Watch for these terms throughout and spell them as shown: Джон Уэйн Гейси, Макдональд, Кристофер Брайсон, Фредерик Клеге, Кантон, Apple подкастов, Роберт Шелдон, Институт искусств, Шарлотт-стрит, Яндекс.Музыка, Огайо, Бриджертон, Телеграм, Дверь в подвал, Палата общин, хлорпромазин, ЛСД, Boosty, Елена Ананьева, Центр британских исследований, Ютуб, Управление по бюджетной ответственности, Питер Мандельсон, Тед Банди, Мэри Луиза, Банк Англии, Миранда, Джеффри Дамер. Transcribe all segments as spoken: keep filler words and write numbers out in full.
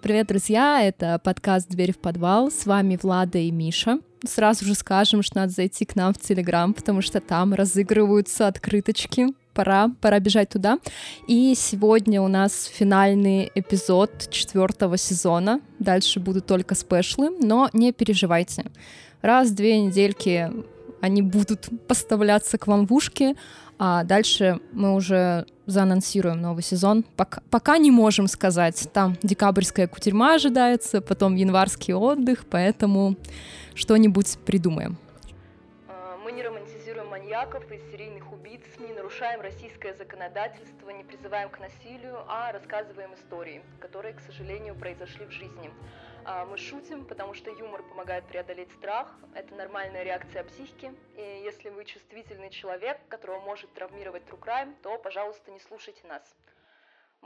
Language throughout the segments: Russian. Привет, друзья, это подкаст «Дверь в подвал», с вами Влада и Миша. Сразу же скажем, что надо зайти к нам в Телеграм, потому что там разыгрываются открыточки. Пора, пора бежать туда. И сегодня у нас финальный эпизод четвертого сезона. Дальше будут только спешлы, но не переживайте. Раз в две недельки они будут поставляться к вам в ушки, а дальше мы уже заанонсируем новый сезон. Пока, пока не можем сказать. Там декабрьская кутерьма ожидается, потом январский отдых, поэтому что-нибудь придумаем. Мы не романтизируем маньяков и серийных убийц, не нарушаем российское законодательство, не призываем к насилию, а рассказываем истории, которые, к сожалению, произошли в жизни. Мы шутим, потому что юмор помогает преодолеть страх, это нормальная реакция психики, и если вы чувствительный человек, которого может травмировать true crime, то, пожалуйста, не слушайте нас.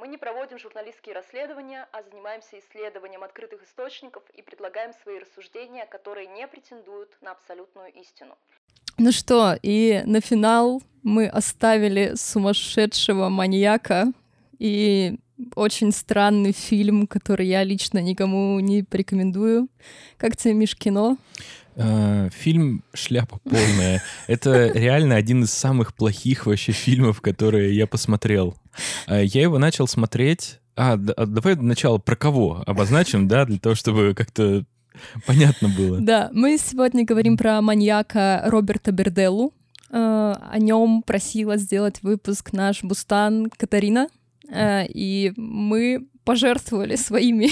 Мы не проводим журналистские расследования, а занимаемся исследованием открытых источников и предлагаем свои рассуждения, которые не претендуют на абсолютную истину. Ну что, и на финал мы оставили сумасшедшего маньяка и... Очень странный фильм, который я лично никому не порекомендую. Как тебе, Миш, кино? Фильм «Шляпа полная». Это реально один из самых плохих вообще фильмов, которые я посмотрел. Я его начал смотреть... А, давай начало про кого обозначим, да, для того, чтобы как-то понятно было. Да, мы сегодня говорим про маньяка Роберта Берделлу. О нем просила сделать выпуск наш бустан Катарина. И мы пожертвовали своими...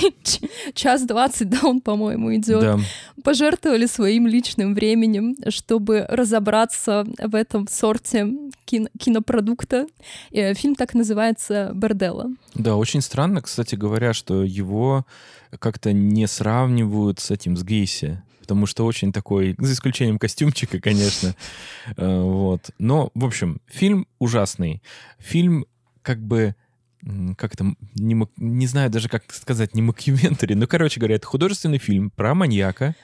Час двадцать, да, он, по-моему, идет. Да. Пожертвовали своим личным временем, чтобы разобраться в этом сорте кино- кинопродукта. Фильм так называется «Берделла». Да, очень странно, кстати говоря, что его как-то не сравнивают с этим, с Гейси. Потому что очень такой, за исключением костюмчика, конечно. Вот. Но, в общем, фильм ужасный. Фильм как бы... как это, не, не знаю даже, как сказать, не мокюментари, но, короче говоря, это художественный фильм про маньяка,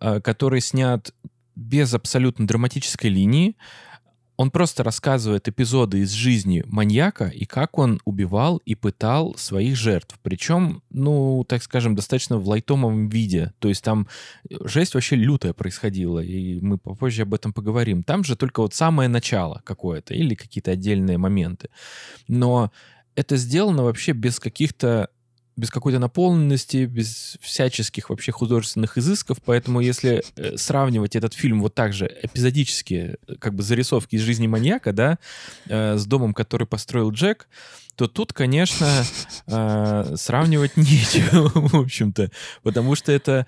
который снят без абсолютно драматической линии. Он просто рассказывает эпизоды из жизни маньяка и как он убивал и пытал своих жертв. Причем, ну, так скажем, достаточно в лайтомом виде. То есть там жесть вообще лютая происходила, и мы попозже об этом поговорим. Там же только вот самое начало какое-то или какие-то отдельные моменты. Но это сделано вообще без каких-то, без какой-то наполненности, без всяческих вообще художественных изысков, поэтому если сравнивать этот фильм вот так же эпизодически, как бы зарисовки из жизни маньяка, да, с домом, который построил Джек, то тут, конечно, сравнивать нечего, в общем-то, потому что это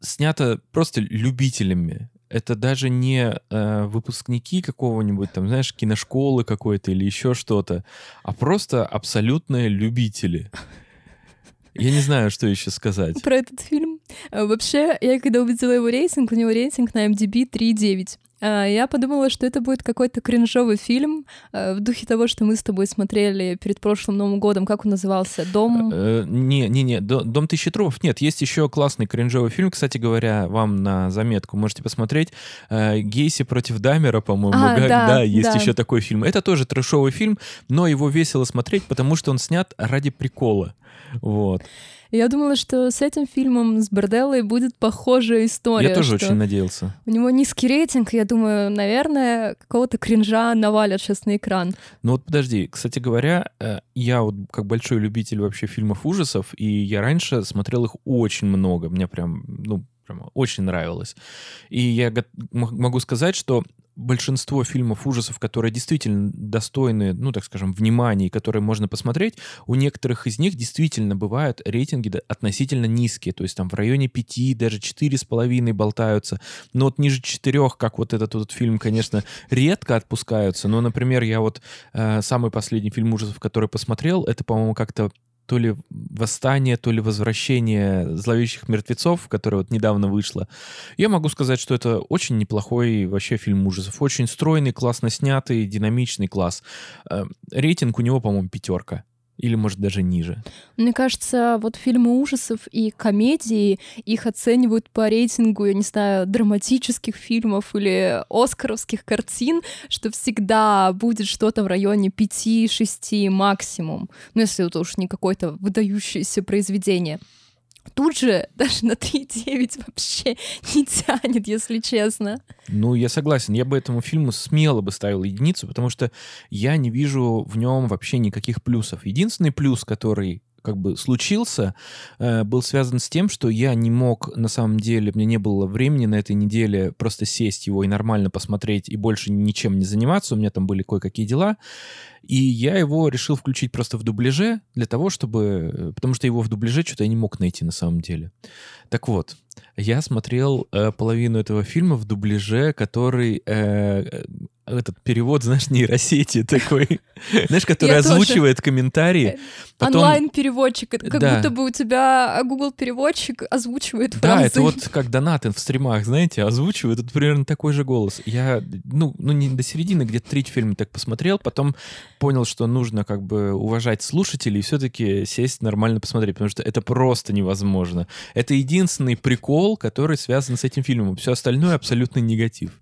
снято просто любителями. Это даже не э, выпускники какого-нибудь, там, знаешь, киношколы какой-то или еще что-то, а просто абсолютные любители. Я не знаю, что еще сказать. Про этот фильм. Вообще, я когда увидела его рейтинг, у него рейтинг на IMDb три девять. Я подумала, что это будет какой-то кринжовый фильм в духе того, что мы с тобой смотрели перед прошлым Новым годом. Как он назывался? «Дом...» Не-не-не, «Дом тысячи трупов». Нет, есть еще классный кринжовый фильм, кстати говоря, вам на заметку можете посмотреть. «Гейси против Дамера», по-моему. А, да, да, да, есть да. Еще такой фильм. Это тоже трэшовый фильм, но его весело смотреть, потому что он снят ради прикола. Вот. Я думала, что с этим фильмом, с Берделлой, будет похожая история. Я тоже очень надеялся. У него низкий рейтинг, я думаю, наверное, какого-то кринжа навалят сейчас на экран. Ну вот подожди, кстати говоря, я вот как большой любитель вообще фильмов ужасов, и я раньше смотрел их очень много, мне прям, ну, прям очень нравилось. И я могу сказать, что большинство фильмов ужасов, которые действительно достойны, ну, так скажем, внимания, которые можно посмотреть, у некоторых из них действительно бывают рейтинги относительно низкие, то есть там в районе пяти, даже четыре с половиной болтаются, но вот ниже четырех, как вот этот вот фильм, конечно, редко отпускаются, но, например, я вот э, самый последний фильм ужасов, который посмотрел, это, по-моему, как-то то ли «Восстание», то ли «Возвращение зловещих мертвецов», которое вот недавно вышло. Я могу сказать, что это очень неплохой вообще фильм ужасов. Очень стройный, классно снятый, динамичный класс. Рейтинг у него, по-моему, пятерка. Или, может, даже ниже? Мне кажется, вот фильмы ужасов и комедии, их оценивают по рейтингу, я не знаю, драматических фильмов или оскаровских картин, что всегда будет что-то в районе пяти-шести максимум. Ну, если это уж не какое-то выдающееся произведение. Тут же даже на три девять вообще не тянет, если честно. Ну, я согласен. Я бы этому фильму смело бы ставил единицу, потому что я не вижу в нем вообще никаких плюсов. Единственный плюс, который как бы случился, был связан с тем, что я не мог, на самом деле, мне не было времени на этой неделе просто сесть его и нормально посмотреть, и больше ничем не заниматься, у меня там были кое-какие дела, и я его решил включить просто в дубляже для того, чтобы... Потому что его в дубляже что-то я не мог найти на самом деле. Так вот, я смотрел э, половину этого фильма в дубляже, который... Э, этот перевод, знаешь, нейросети такой, знаешь, который озвучивает комментарии. Онлайн-переводчик, как будто бы у тебя Google-переводчик озвучивает фразы. Да, это вот как донаты в стримах, знаете, озвучивают, это примерно такой же голос. Я, ну, ну не до середины, где-то треть фильма так посмотрел, потом понял, что нужно как бы уважать слушателей и все-таки сесть нормально посмотреть, потому что это просто невозможно. Это единственный прикол, который связан с этим фильмом. Все остальное абсолютно негатив.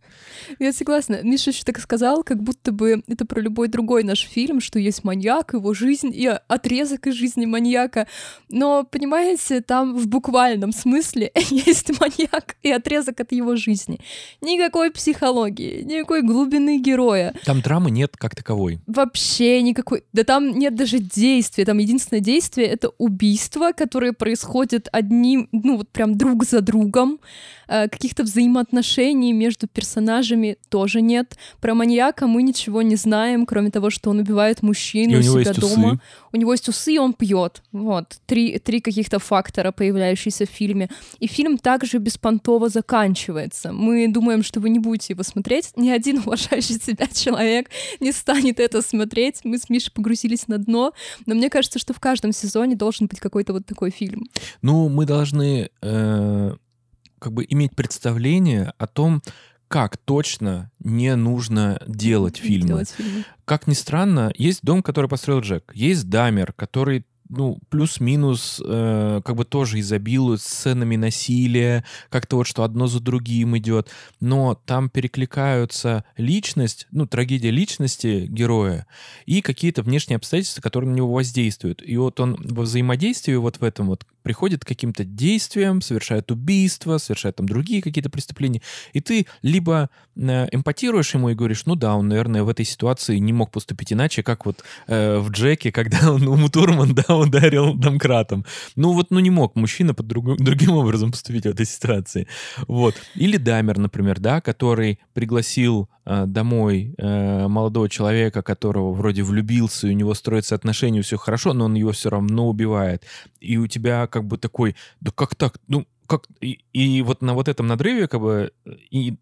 Я согласна. Миша еще так сказал, как будто бы это про любой другой наш фильм, что есть маньяк, его жизнь и отрезок из жизни маньяка. Но, понимаете, там в буквальном смысле есть маньяк и отрезок от его жизни. Никакой психологии, никакой глубины героя. Там драмы нет как таковой. Вообще никакой. Да там нет даже действия. Там единственное действие — это убийства, которые происходят одним, ну вот прям друг за другом. Каких-то взаимоотношений между персонажами тоже нет. Про маньяка мы ничего не знаем, кроме того, что он убивает мужчину у себя дома. Усы. У него есть усы, и он пьет. Вот. Три, три каких-то фактора, появляющиеся в фильме. И фильм также беспонтово заканчивается. Мы думаем, что вы не будете его смотреть. Ни один уважающий себя человек не станет это смотреть. Мы с Мишей погрузились на дно. Но мне кажется, что в каждом сезоне должен быть какой-то вот такой фильм. Ну, мы должны... Э- как бы иметь представление о том, как точно не нужно делать фильмы. Делать фильмы. Как ни странно, есть дом, который построил Джек, есть Дамер, который, ну, плюс-минус, э, как бы тоже изобилует сценами насилия, как-то вот что одно за другим идет, но там перекликаются личность, ну, трагедия личности героя и какие-то внешние обстоятельства, которые на него воздействуют. И вот он во взаимодействии вот в этом вот приходит к каким-то действиям, совершает убийство, совершает там другие какие-то преступления. И ты либо эмпатируешь ему и говоришь, ну да, он, наверное, в этой ситуации не мог поступить иначе, как вот э, в Джеке, когда он у Мутурмана, да, ударил домкратом. Ну вот, ну не мог мужчина под друг, другим образом поступить в этой ситуации. Вот. Или Дамер, например, да, который пригласил э, домой э, молодого человека, которого вроде влюбился, и у него строятся отношения, все хорошо, но он его все равно убивает. И у тебя как бы такой, да как так, ну, как... И, и вот на вот этом надрыве, как бы, и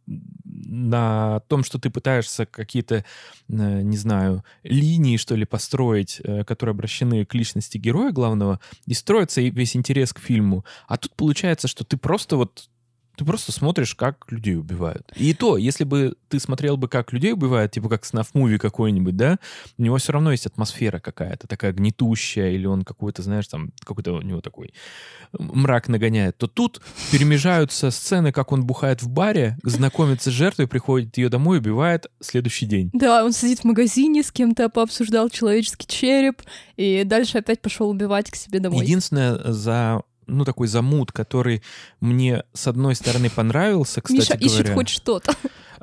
на том, что ты пытаешься какие-то, не знаю, линии, что ли, построить, которые обращены к личности героя главного, и строится весь интерес к фильму. А тут получается, что ты просто вот ты просто смотришь, как людей убивают. И то, если бы ты смотрел бы, как людей убивают, типа как снаф-муви какой-нибудь, да, у него все равно есть атмосфера какая-то, такая гнетущая, или он какой-то, знаешь, там, какой-то у него такой мрак нагоняет, то тут перемежаются сцены, как он бухает в баре, знакомится с жертвой, приходит ее домой, убивает следующий день. Да, он сидит в магазине, с кем-то пообсуждал человеческий череп, и дальше опять пошел убивать к себе домой. Единственное, за... ну, такой замут, который мне, с одной стороны, понравился, кстати Миша говоря. Миша ищет хоть что-то.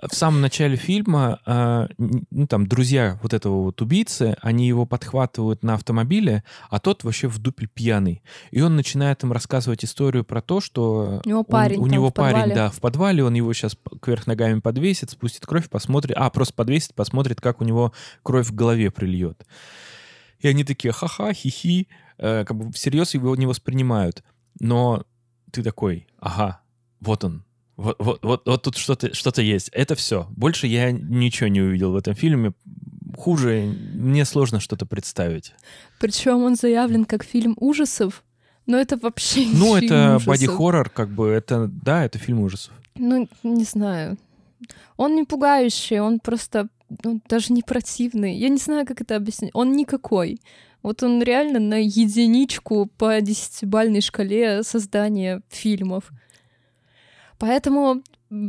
В самом начале фильма, ну, там, друзья вот этого вот убийцы, они его подхватывают на автомобиле, а тот вообще в дупель пьяный. И он начинает им рассказывать историю про то, что... У него парень, он, у него парень, да, в подвале, он его сейчас кверх ногами подвесит, спустит кровь, посмотрит... А, просто подвесит, посмотрит, как у него кровь в голове прильет. И они такие ха-ха, хи-хи, как бы всерьез его не воспринимают. Но ты такой, ага, вот он, вот, вот, вот, вот тут что-то, что-то есть. Это все. Больше я ничего не увидел в этом фильме. Хуже мне сложно что-то представить. Причем он заявлен как фильм ужасов, но это вообще не ну, фильм ужасов. Ну, это боди-хоррор, как бы, это, да, это фильм ужасов. Ну, не знаю. Он не пугающий, он просто ну, даже не противный. Я не знаю, как это объяснить. Он никакой. Вот он реально на единичку по десятибалльной шкале создания фильмов. Поэтому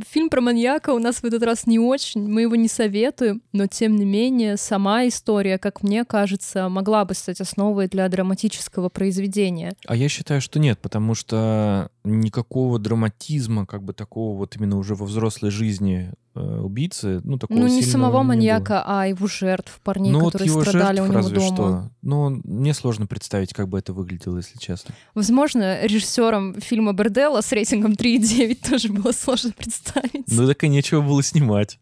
фильм про маньяка у нас в этот раз не очень, мы его не советуем, но, тем не менее, сама история, как мне кажется, могла бы стать основой для драматического произведения. А я считаю, что нет, потому что никакого драматизма, как бы такого вот именно уже во взрослой жизни убийцы, ну, такого сильного не было. Ну, не самого маньяка, а его жертв, парней, ну, которые вот страдали у него разве дома. Что. Ну, мне сложно представить, как бы это выглядело, если честно. Возможно, режиссером фильма Берделла с рейтингом три и девять тоже было сложно представить. Ну, так и нечего было снимать.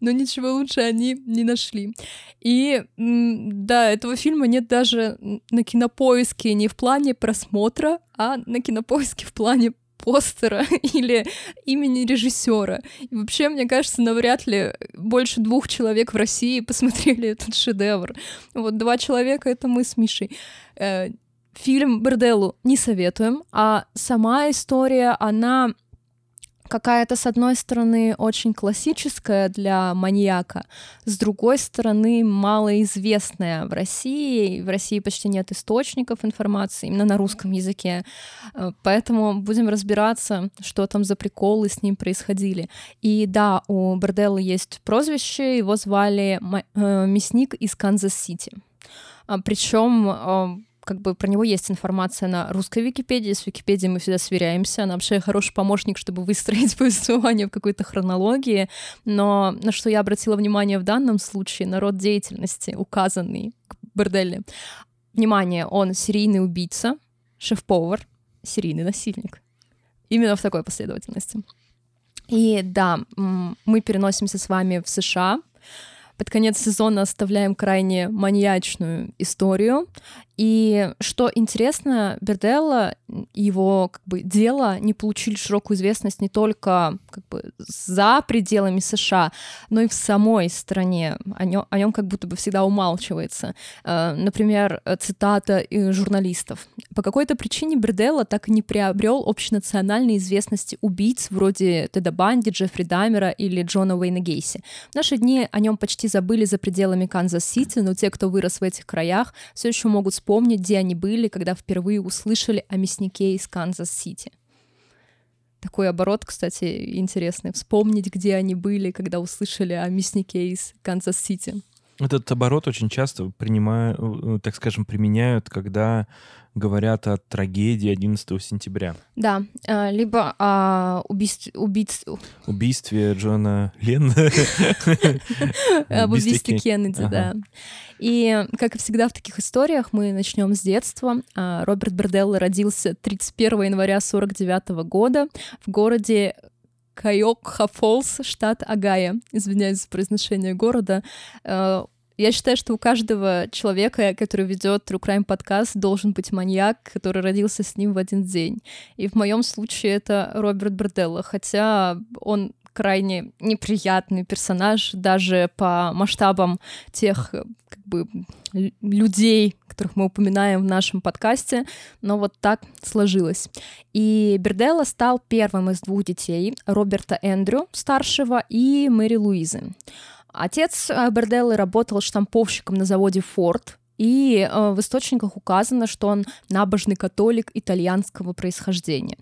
Но ничего лучше они не нашли. И да, этого фильма нет даже на Кинопоиске не в плане просмотра, а на Кинопоиске в плане постера или имени режиссера. И вообще, мне кажется, навряд ли больше двух человек в России посмотрели этот шедевр. Вот два человека — это мы с Мишей. Фильм Берделлу не советуем, а сама история, она какая-то, с одной стороны, очень классическая для маньяка, с другой стороны, малоизвестная в России. В России почти нет источников информации, именно на русском языке. Поэтому будем разбираться, что там за приколы с ним происходили. И да, у Берделла есть прозвище, его звали «Мясник из Канзас-Сити». Причем как бы про него есть информация на русской Википедии, с Википедией мы всегда сверяемся, она вообще хороший помощник, чтобы выстроить повествование в какой-то хронологии, но на что я обратила внимание в данном случае, на род деятельности, указанный к Берделле. Внимание, он серийный убийца, шеф-повар, серийный насильник. Именно в такой последовательности. И да, мы переносимся с вами в США. Под конец сезона оставляем крайне маньячную историю. И что интересно, Берделла и его как бы дело не получили широкую известность не только как бы за пределами США, но и в самой стране. О нем, о нем как будто бы всегда умалчивается. Например, цитата журналистов. По какой-то причине Берделла так и не приобрел общенациональной известности убийц вроде Теда Банди, Джеффри Дамера или Джона Уэйна Гейси. В наши дни о нем почти забыли за пределами Канзас-Сити, но те, кто вырос в этих краях, все еще могут вспомнить, где они были, когда впервые услышали о мяснике из Канзас-Сити. Такой оборот, кстати, интересный. Вспомнить, где они были, когда услышали о мяснике из Канзас-Сити. Этот оборот очень часто принимают, так скажем, применяют, когда говорят о трагедии одиннадцатого сентября. Да, либо о убийстве... Убийстве Джона Леннона. Об убийстве Кеннеди, да. И, как и всегда в таких историях, мы начнем с детства. Роберт Берделла родился тридцать первого января сорок девятого года в городе Кайокха Фолз, штат Огайо. Извиняюсь за произношение города. Я считаю, что у каждого человека, который ведет True Crime подкаст, должен быть маньяк, который родился с ним в один день. И в моем случае это Роберт Берделла, хотя он крайне неприятный персонаж даже по масштабам тех как бы людей, которых мы упоминаем в нашем подкасте, но вот так сложилось. И Берделла стал первым из двух детей, Роберта Эндрю, старшего, и Мэри Луизы. Отец Берделлы работал штамповщиком на заводе Ford, и в источниках указано, что он набожный католик итальянского происхождения.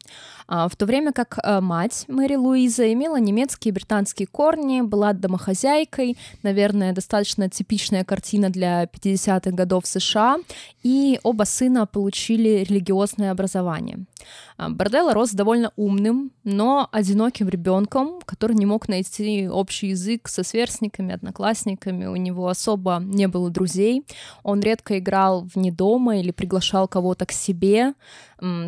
В то время как мать Мэри Луиза имела немецкие и британские корни, была домохозяйкой, наверное, достаточно типичная картина для пятидесятых годов США, и оба сына получили религиозное образование. Берделла рос довольно умным, но одиноким ребенком, который не мог найти общий язык со сверстниками, одноклассниками, у него особо не было друзей, он редко играл вне дома или приглашал кого-то к себе,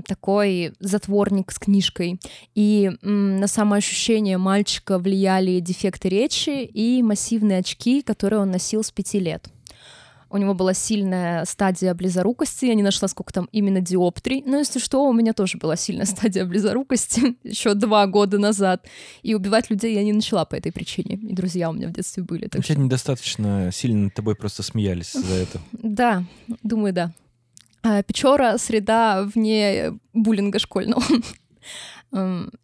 такой затворник с книжкой. И на самоощущение мальчика влияли дефекты речи и массивные очки, которые он носил с пяти лет. У него была сильная стадия близорукости, я не нашла, сколько там именно диоптрий, но если что, у меня тоже была сильная стадия близорукости еще два года назад, и убивать людей я не начала по этой причине, и друзья у меня в детстве были. У тебя что... недостаточно сильно над тобой просто смеялись за это. Да, думаю, да. Печора — среда вне буллинга школьного.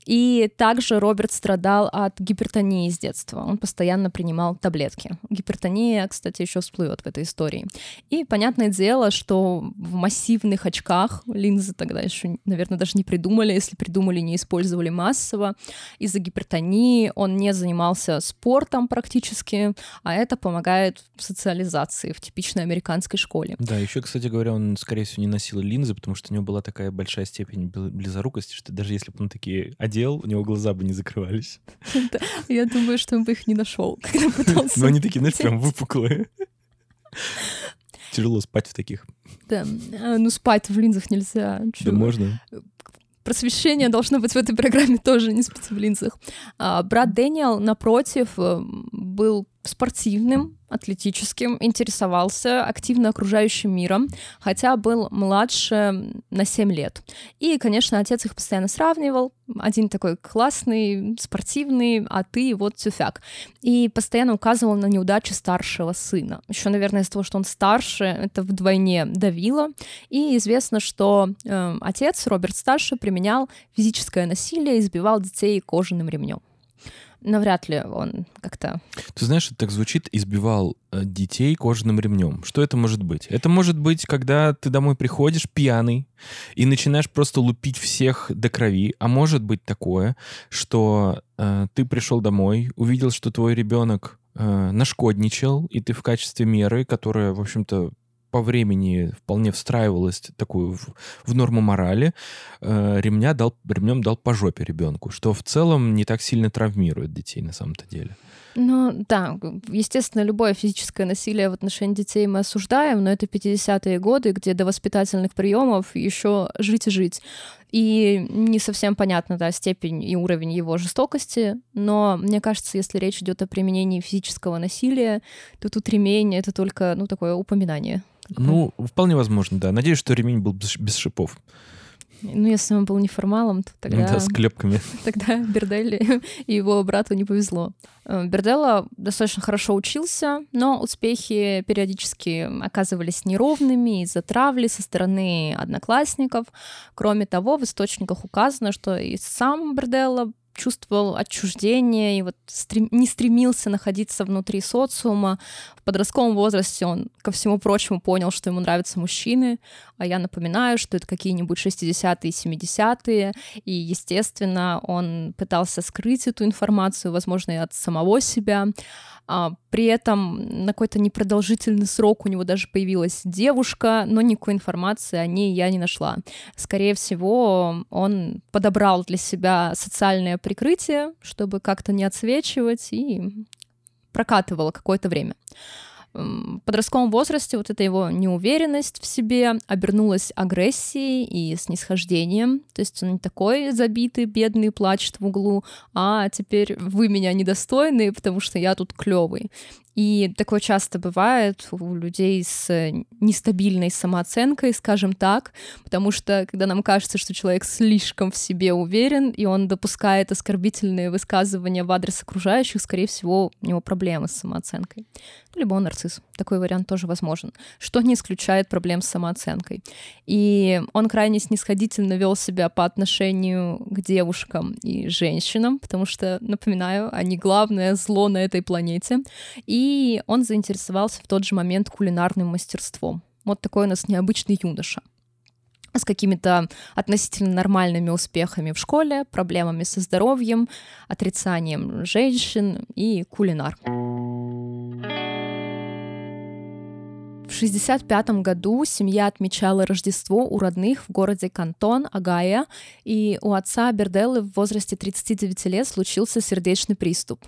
И также Роберт страдал от гипертонии с детства. Он постоянно принимал таблетки. Гипертония, кстати, еще всплывет в этой истории. И понятное дело, что в массивных очках, линзы тогда еще, наверное, даже не придумали, если придумали, не использовали массово. Из-за гипертонии он не занимался спортом практически, а это помогает в социализации в типичной американской школе. Да, еще, кстати говоря, он, скорее всего, не носил линзы, потому что у него была такая большая степень близорукости, что даже если бы он такие одел, у него глаза бы не закрывались. Я думаю, что он бы их не нашел, когда пытался. Но они такие, знаешь, прям выпуклые. Тяжело спать в таких. Да, ну спать в линзах нельзя. Да можно. Просвещение должно быть в этой программе тоже, не спать в линзах. Брат Дэниел, напротив, был спортивным, атлетическим, интересовался активно окружающим миром, хотя был младше на семь лет. И, конечно, отец их постоянно сравнивал. Один такой классный, спортивный, а ты вот тюфяк. И постоянно указывал на неудачи старшего сына. Еще, наверное, из-за того, что он старше, это вдвойне давило. И известно, что э, отец, Роберт старший, применял физическое насилие, избивал детей кожаным ремнем. Навряд ли он как-то... Ты знаешь, это так звучит, избивал детей кожаным ремнем. Что это может быть? Это может быть, когда ты домой приходишь пьяный и начинаешь просто лупить всех до крови. А может быть такое, что э, ты пришел домой, увидел, что твой ребенок э, нашкодничал, и ты в качестве меры, которая, в общем-то, по времени вполне встраивалась такую в, в норму морали, э, ремня дал, ремнем дал по жопе ребенку, что в целом не так сильно травмирует детей на самом-то деле. Ну да, естественно, любое физическое насилие в отношении детей мы осуждаем, но это пятидесятые годы, где до воспитательных приемов еще жить и жить. И не совсем понятна, да, степень и уровень его жестокости, но мне кажется, если речь идет о применении физического насилия, то тут ремень — это только, ну, такое упоминание. Ну, вполне возможно, да. Надеюсь, что ремень был без шипов. Ну, если он был неформалом, то тогда... Да, с клепками. Тогда Берделле и его брату не повезло. Берделла достаточно хорошо учился, но успехи периодически оказывались неровными из-за травли со стороны одноклассников. Кроме того, в источниках указано, что и сам Берделла чувствовал отчуждение и вот стрем... не стремился находиться внутри социума. В подростковом возрасте он, ко всему прочему, понял, что ему нравятся мужчины, а я напоминаю, что это какие-нибудь шестидесятые, семидесятые, и, естественно, он пытался скрыть эту информацию, возможно, и от самого себя. При этом на какой-то непродолжительный срок у него даже появилась девушка, но никакой информации о ней я не нашла. Скорее всего, он подобрал для себя социальное прикрытие, чтобы как-то не отсвечивать, и прокатывало какое-то время. В подростковом возрасте вот эта его неуверенность в себе обернулась агрессией и снисхождением. То есть он не такой забитый, бедный, плачет в углу, а теперь вы меня недостойны, потому что я тут клёвый. И такое часто бывает у людей с нестабильной самооценкой, скажем так, потому что, когда нам кажется, что человек слишком в себе уверен, и он допускает оскорбительные высказывания в адрес окружающих, скорее всего, у него проблемы с самооценкой. Либо он нарцисс. Такой вариант тоже возможен, что не исключает проблем с самооценкой. И он крайне снисходительно вел себя по отношению к девушкам и женщинам, потому что, напоминаю, они главное зло на этой планете. И И он заинтересовался в тот же момент кулинарным мастерством. Вот такой у нас необычный юноша. С какими-то относительно нормальными успехами в школе, проблемами со здоровьем, отрицанием женщин и кулинар. В шестьдесят пятом году семья отмечала Рождество у родных в городе Кантон, Огайо, и у отца Берделлы в возрасте тридцати девяти лет случился сердечный приступ.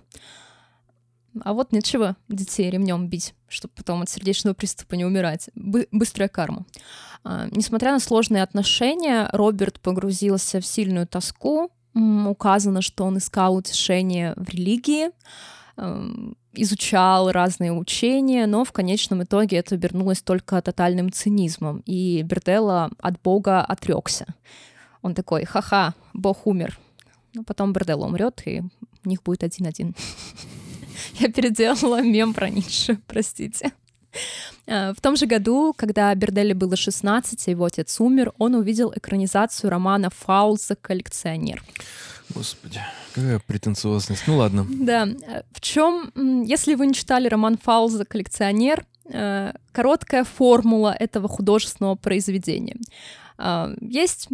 А вот нечего детей ремнем бить, чтобы потом от сердечного приступа не умирать. Быстрая карма. Несмотря на сложные отношения, Роберт погрузился в сильную тоску. Указано, что он искал утешение в религии, изучал разные учения, но в конечном итоге это обернулось только тотальным цинизмом, и Берделла от Бога отрекся. Он такой: ха-ха, Бог умер. Но потом Берделла умрет, и у них будет один-один. Я переделала мем про Ницше, простите. В том же году, когда Берделле было шестнадцать, его отец умер, он увидел экранизацию романа Фаулза «Коллекционер». Господи, какая претенциозность. Ну ладно. Да. В чем, если вы не читали роман Фаулза «Коллекционер», короткая формула этого художественного произведения. Есть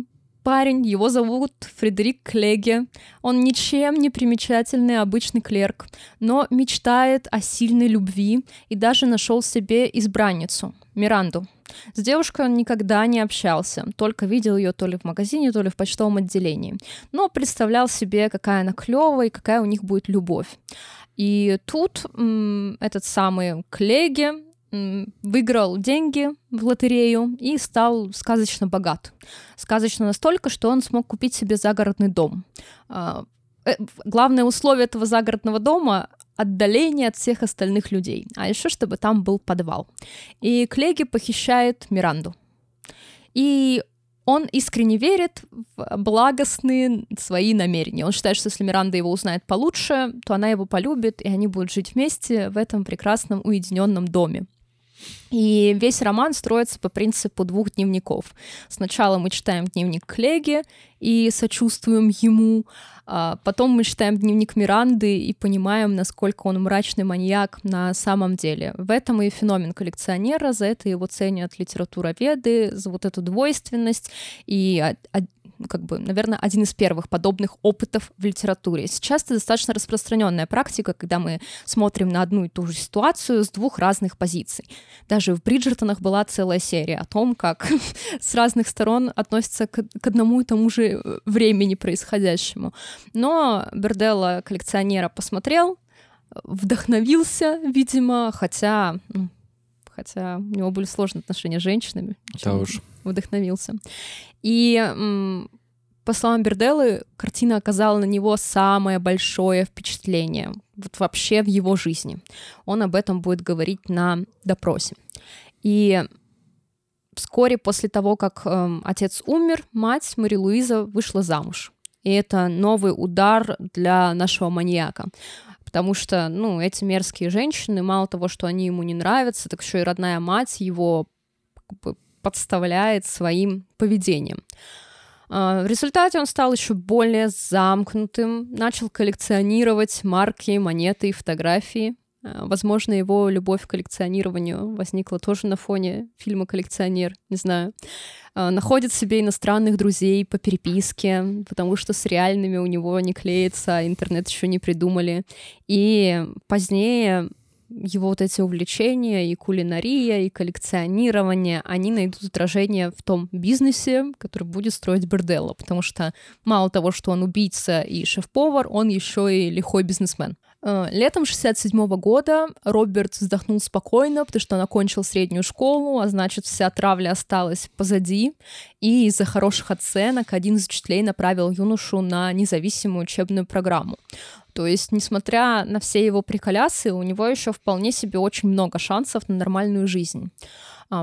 парень, его зовут Фредерик Клеге. Он ничем не примечательный обычный клерк, но мечтает о сильной любви и даже нашел себе избранницу Миранду. С девушкой он никогда не общался, только видел ее то ли в магазине, то ли в почтовом отделении. Но представлял себе, какая она клевая и какая у них будет любовь. И тут м- этот самый Клеге выиграл деньги в лотерею и стал сказочно богат. Сказочно настолько, что он смог купить себе загородный дом. Главное условие этого загородного дома — отдаление от всех остальных людей, а еще чтобы там был подвал. И Клеге похищает Миранду. И он искренне верит в благостные свои намерения. Он считает, что если Миранда его узнает получше, то она его полюбит, и они будут жить вместе в этом прекрасном уединенном доме. И весь роман строится по принципу двух дневников. Сначала мы читаем дневник Клеге и сочувствуем ему, а потом мы читаем дневник Миранды и понимаем, насколько он мрачный маньяк на самом деле. В этом и феномен коллекционера, за это его ценят литературоведы, за вот эту двойственность и... как бы, наверное, один из первых подобных опытов в литературе. Сейчас это достаточно распространенная практика, когда мы смотрим на одну и ту же ситуацию с двух разных позиций. Даже в «Бриджертонах» была целая серия о том, как с разных сторон относятся к, к одному и тому же времени происходящему. Но Берделла «Коллекционера» посмотрел, вдохновился, видимо, хотя... хотя у него были сложные отношения с женщинами, да уж. Вдохновился. И, по словам Берделлы, картина оказала на него самое большое впечатление вот вообще в его жизни. Он об этом будет говорить на допросе. И вскоре после того, как э, отец умер, мать Мэри Луиза вышла замуж. И это новый удар для нашего маньяка. Потому что, ну, эти мерзкие женщины, мало того, что они ему не нравятся, так еще и родная мать его подставляет своим поведением. В результате он стал еще более замкнутым, начал коллекционировать марки, монеты и фотографии. Возможно, его любовь к коллекционированию возникла тоже на фоне фильма «Коллекционер», не знаю. Находит себе иностранных друзей по переписке, потому что с реальными у него не клеится, интернет еще не придумали. И позднее его вот эти увлечения и кулинария, и коллекционирование, они найдут отражение в том бизнесе, который будет строить Берделла, потому что мало того, что он убийца и шеф-повар, он еще и лихой бизнесмен. Летом шестьдесят седьмого года Роберт вздохнул спокойно, потому что он окончил среднюю школу, а значит, вся травля осталась позади, и из-за хороших оценок один из учителей направил юношу на независимую учебную программу. То есть, несмотря на все его приколясы, у него еще вполне себе очень много шансов на нормальную жизнь.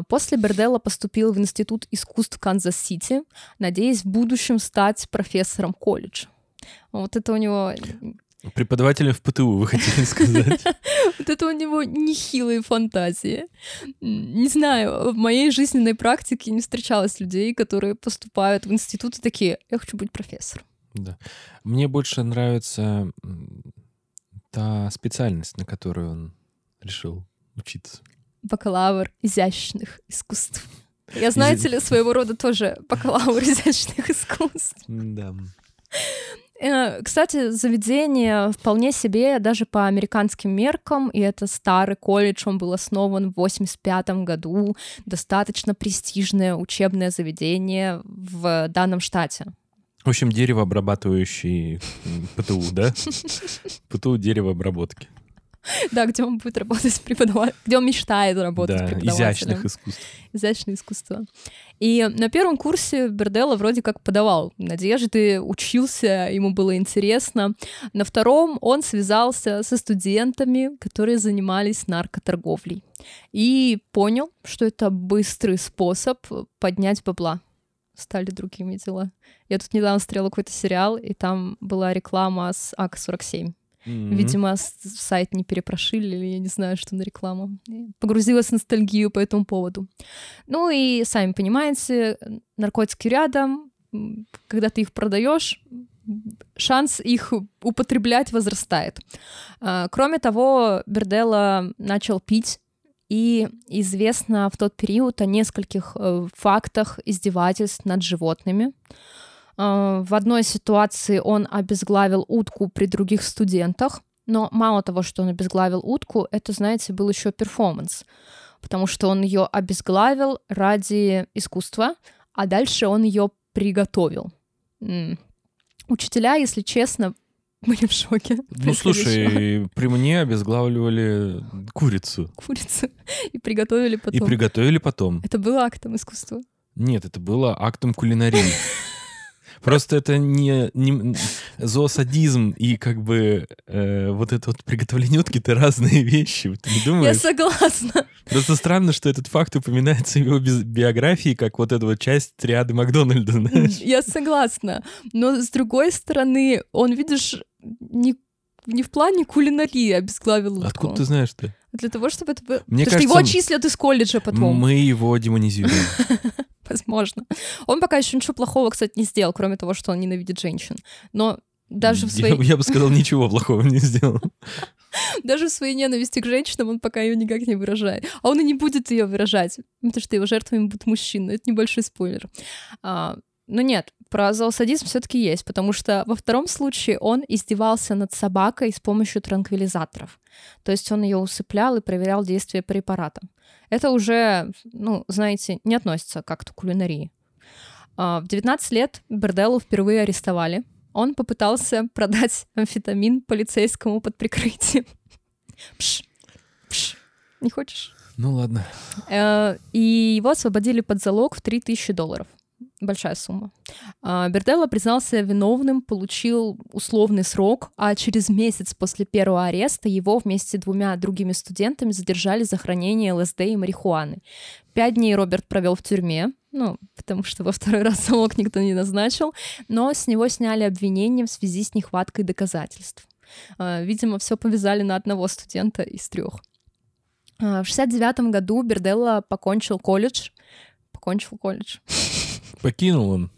После Берделла поступил в Институт искусств Канзас-Сити, надеясь в будущем стать профессором колледжа. Вот это у него... Преподавателем в ПТУ, вы хотели сказать. Вот это у него нехилые фантазии. Не знаю, в моей жизненной практике не встречалось людей, которые поступают в институт и такие: я хочу быть профессором. Да. Мне больше нравится та специальность, на которую он решил учиться. Бакалавр изящных искусств. Я, знаете ли, своего рода тоже бакалавр изящных искусств. Да. Кстати, заведение вполне себе даже по американским меркам, и это старый колледж, он был основан в восемьдесят пятом году, достаточно престижное учебное заведение в данном штате. В общем, деревообрабатывающий ПТУ, да? ПТУ деревообработки. Да, где он будет работать преподавателем, где он мечтает работать да, преподавателем. Изящных искусств. Изящное искусство. И на первом курсе Берделла вроде как подавал надежды, учился, ему было интересно. На втором он связался со студентами, которые занимались наркоторговлей. И понял, что это быстрый способ поднять бабла. Стали другими дела. Я тут недавно смотрела какой-то сериал, и там была реклама с А К сорок семь. Mm-hmm. Видимо, сайт не перепрошили, или я не знаю, что на рекламу. Погрузилась в ностальгию по этому поводу. Ну и, сами понимаете, наркотики рядом, когда ты их продаешь, шанс их употреблять возрастает. Кроме того, Берделла начал пить, и известно в тот период о нескольких фактах издевательств над животными. В одной ситуации он обезглавил утку при других студентах, но мало того, что он обезглавил утку, это, знаете, был еще перформанс, потому что он ее обезглавил ради искусства, а дальше он ее приготовил. М-м. Учителя, если честно, были в шоке. Ну, слушай, при мне обезглавливали курицу. Курицу. И приготовили потом. И приготовили потом. Это было актом искусства? Нет, это было актом кулинарии. Просто это не, не зоосадизм и как бы э, вот это вот приготовление утки — это разные вещи, ты не думаешь? Я согласна. Просто странно, что этот факт упоминается в его биографии, как вот эта вот часть триады Макдональда, знаешь? Я согласна. Но, с другой стороны, он, видишь, не, не в плане кулинарии обезглавил утку. Откуда ты знаешь-то? Для того, чтобы это было... Мне кажется, его отчислят из колледжа, по-твоему. Мы его демонизируем. Возможно. Он пока еще ничего плохого, кстати, не сделал, кроме того, что он ненавидит женщин. Но даже в своей... Я, я бы сказал, ничего плохого не сделал. Даже в своей ненависти к женщинам он пока ее никак не выражает. А он и не будет ее выражать, потому что его жертвами будут мужчины. Это небольшой спойлер. А, но нет, про зоосадизм все-таки есть, потому что во втором случае он издевался над собакой с помощью транквилизаторов. То есть он ее усыплял и проверял действие препарата. Это уже, ну, знаете, не относится как-то к кулинарии. В девятнадцать лет Берделлу впервые арестовали. Он попытался продать амфетамин полицейскому под прикрытием. Пш, пш, не хочешь? Ну ладно. И его освободили под залог в три тысячи долларов. Большая сумма. Берделла признался виновным, получил условный срок, а через месяц после первого ареста его вместе с двумя другими студентами задержали за хранение ЛСД и марихуаны. Пять дней Роберт провел в тюрьме, ну, потому что во второй раз залог никто не назначил, но с него сняли обвинение в связи с нехваткой доказательств. Видимо, все повязали на одного студента из трех. В шестьдесят девятом году Берделла покончил колледж. Покончил колледж. Покинул он.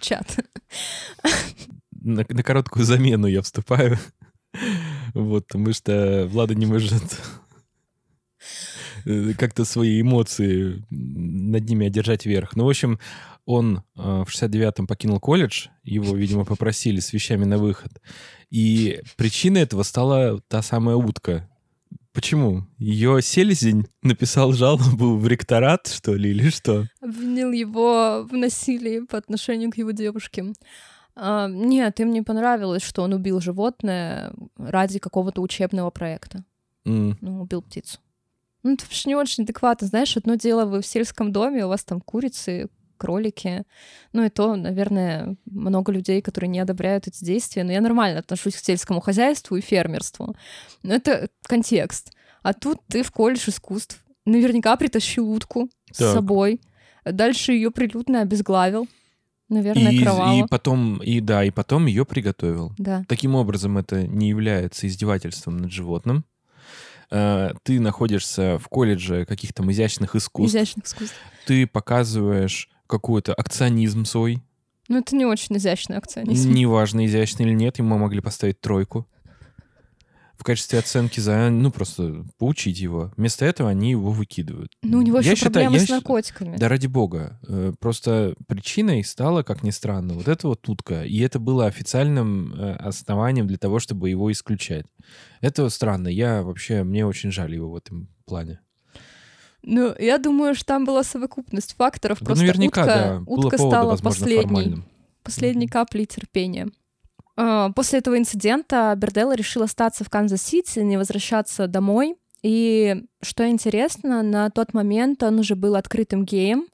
Чат. На, на короткую замену я вступаю. Вот, потому что Влада не может как-то свои эмоции над ними одержать верх. Ну, в общем, он в шестьдесят девятом покинул колледж. Его, видимо, попросили с вещами на выход. И причиной этого стала та самая утка. Почему? Ее селезень написал жалобу в ректорат, что ли, или что? Обвинил его в насилии по отношению к его девушке. А, нет, им не понравилось, что он убил животное ради какого-то учебного проекта. Mm. Ну, убил птицу. Ну, это вообще не очень адекватно. Знаешь, одно дело, вы в сельском доме, у вас там курицы, кролики. Ну и то, наверное, много людей, которые не одобряют эти действия. Но я нормально отношусь к сельскому хозяйству и фермерству. Но это контекст. А тут ты в колледж искусств. Наверняка притащил утку так. с собой. Дальше ее прилюдно обезглавил. Наверное, и, кроваво. И потом, и, да, и потом ее приготовил. Да. Таким образом, это не является издевательством над животным. Ты находишься в колледже каких-то там изящных искусств. Изящных искусств. Ты показываешь какой-то акционизм свой. Ну, это не очень изящный акционизм. Неважно, изящный или нет, ему могли поставить тройку. В качестве оценки за... Ну, просто поучить его. Вместо этого они его выкидывают. Ну, у него еще проблемы с наркотиками. Да ради бога. Просто причиной стала, как ни странно, вот эта вот утка. И это было официальным основанием для того, чтобы его исключать. Это странно. Я вообще... Мне очень жаль его в этом плане. Ну, я думаю, что там была совокупность факторов. Да, просто наверняка, утка, да. Утка повода, стала возможно, последней, последней каплей терпения. После этого инцидента Берделла решил остаться в Канзас-Сити, не возвращаться домой. И, что интересно, на тот момент он уже был открытым геем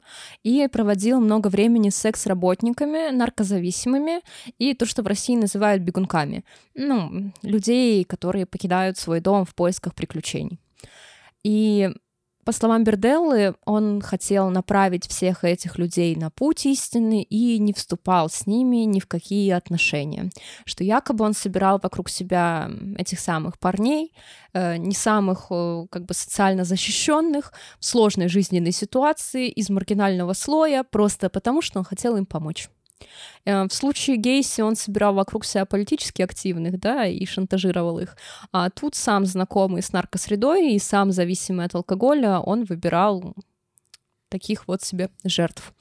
и проводил много времени с секс-работниками, наркозависимыми и то, что в России называют бегунками. Ну, людей, которые покидают свой дом в поисках приключений. И... по словам Берделлы, он хотел направить всех этих людей на путь истины и не вступал с ними ни в какие отношения, что якобы он собирал вокруг себя этих самых парней, не самых как бы социально защищенных, в сложной жизненной ситуации, из маргинального слоя, просто потому, что он хотел им помочь. В случае Гейси он собирал вокруг себя политически активных, да, и шантажировал их. А тут сам знакомый с наркосредой и сам зависимый от алкоголя, он выбирал таких вот себе жертв.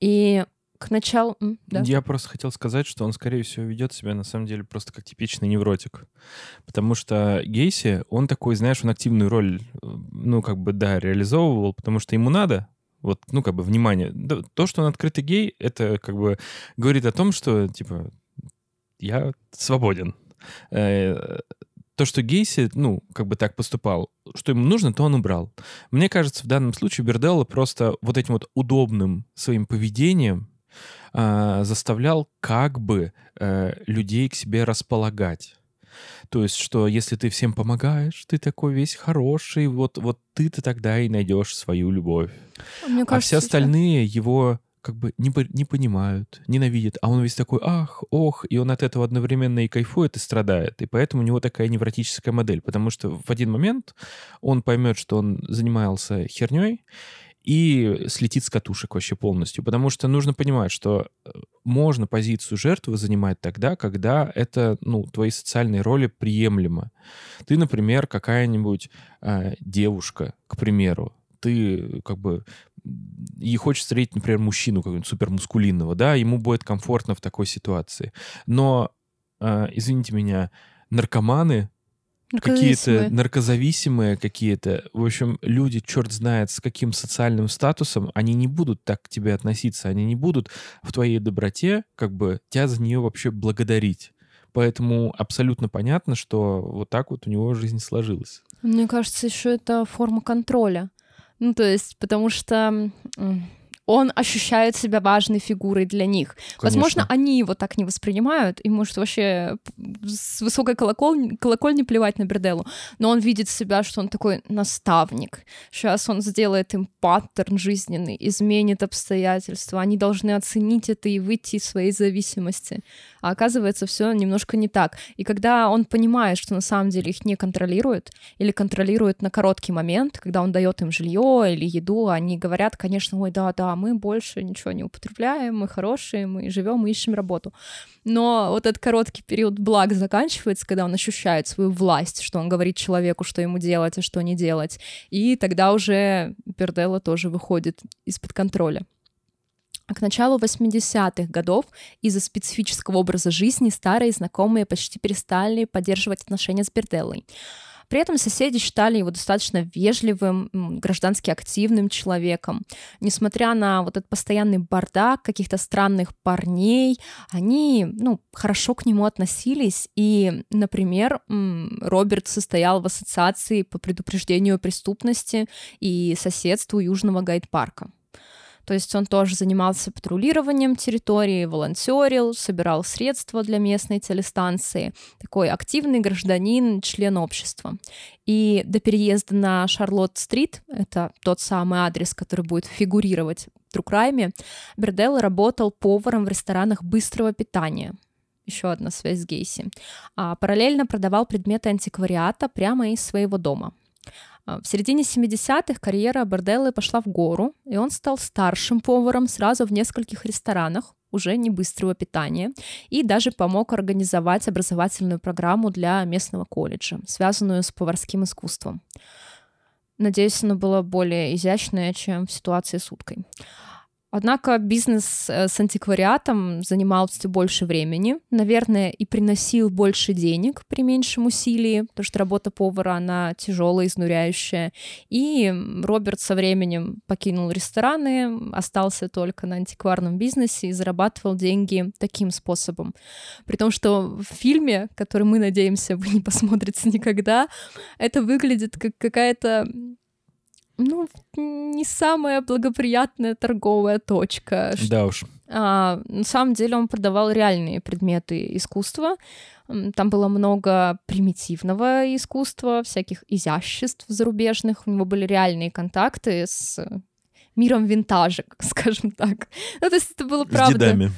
И к началу... Да. Я просто хотел сказать, что он, скорее всего, ведет себя, на самом деле, просто как типичный невротик. Потому что Гейси, он такой, знаешь, он активную роль, ну, как бы, да, реализовывал, потому что ему надо, вот, ну, как бы, внимание. То, что он открытый гей, это, как бы, говорит о том, что, типа, я свободен. То, что Гейси, ну, как бы так поступал, что ему нужно, то он убрал. Мне кажется, в данном случае Берделла просто вот этим вот удобным своим поведением заставлял как бы людей к себе располагать. То есть, что если ты всем помогаешь, ты такой весь хороший, вот, вот ты-то тогда и найдешь свою любовь. Мне кажется, а все остальные сейчас... его как бы не, не понимают, ненавидят. А он весь такой ах, ох, и он от этого одновременно и кайфует, и страдает. И поэтому у него такая невротическая модель. Потому что в один момент он поймет, что он занимался херней, и слетит с катушек вообще полностью. Потому что нужно понимать, что можно позицию жертвы занимать тогда, когда это, ну, твои социальные роли приемлемы. Ты, например, какая-нибудь э, девушка, к примеру, ты как бы... и хочешь встретить, например, мужчину какого-нибудь супермускулинного, да, ему будет комфортно в такой ситуации. Но, э, извините меня, наркоманы... какие-то наркозависимые какие-то, в общем, люди, черт знает, с каким социальным статусом, они не будут так к тебе относиться, они не будут в твоей доброте, как бы, тебя за нее вообще благодарить. Поэтому абсолютно понятно, что вот так вот у него жизнь сложилась. Мне кажется, еще это форма контроля. Ну, то есть, потому что... он ощущает себя важной фигурой для них. Конечно. Возможно, они его так не воспринимают, и, может, вообще с высокой колокольни, колокольни плевать на Берделлу, но он видит себя, что он такой наставник. Сейчас он сделает им паттерн жизненный, изменит обстоятельства, они должны оценить это и выйти из своей зависимости. А оказывается, все немножко не так. И когда он понимает, что на самом деле их не контролируют, или контролируют на короткий момент, когда он дает им жилье или еду, они говорят, конечно, ой, да-да, мы больше ничего не употребляем, мы хорошие, мы живем, мы ищем работу. Но вот этот короткий период благ заканчивается, когда он ощущает свою власть, что он говорит человеку, что ему делать, а что не делать. И тогда уже Берделла тоже выходит из-под контроля. А к началу восьмидесятых годов из-за специфического образа жизни старые знакомые почти перестали поддерживать отношения с Берделлой. При этом соседи считали его достаточно вежливым, граждански активным человеком. Несмотря на вот этот постоянный бардак каких-то странных парней, они, ну, хорошо к нему относились. И, например, Роберт состоял в ассоциации по предупреждению преступности и соседству Южного Гайд-парка. То есть он тоже занимался патрулированием территории, волонтерил, собирал средства для местной телестанции. Такой активный гражданин, член общества. И до переезда на Шарлотт-стрит, это тот самый адрес, который будет фигурировать в True Crime, Берделла работал поваром в ресторанах быстрого питания. Еще одна связь с Гейси. А параллельно продавал предметы антиквариата прямо из своего дома. В середине семидесятых карьера Берделлы пошла в гору, и он стал старшим поваром сразу в нескольких ресторанах, уже не быстрого питания, и даже помог организовать образовательную программу для местного колледжа, связанную с поварским искусством. Надеюсь, она была более изящная, чем в ситуации с уткой. Однако бизнес с антиквариатом занимал все больше времени, наверное, и приносил больше денег при меньшем усилии, потому что работа повара, она тяжелая, изнуряющая. И Роберт со временем покинул рестораны, остался только на антикварном бизнесе и зарабатывал деньги таким способом. При том, что в фильме, который, мы надеемся, вы не посмотрите никогда, это выглядит как какая-то... ну, не самая благоприятная торговая точка. Да уж. А, на самом деле он продавал реальные предметы искусства. Там было много примитивного искусства, всяких изяществ зарубежных. У него были реальные контакты с миром винтажек, скажем так. Ну, то есть это было правда... С дедами.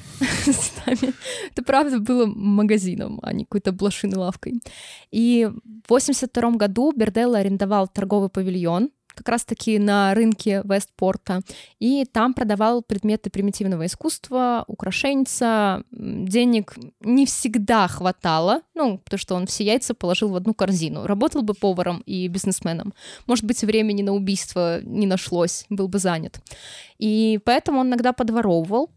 С дедами. Это правда было магазином, а не какой-то блошиной лавкой. И в восемьдесят втором году Берделла арендовал торговый павильон, как раз-таки на рынке Вестпорта, и там продавал предметы примитивного искусства, украшенца. Денег не всегда хватало, ну, потому что он все яйца положил в одну корзину. Работал бы поваром и бизнесменом. Может быть, времени на убийство не нашлось, был бы занят. И поэтому он иногда подворовывал,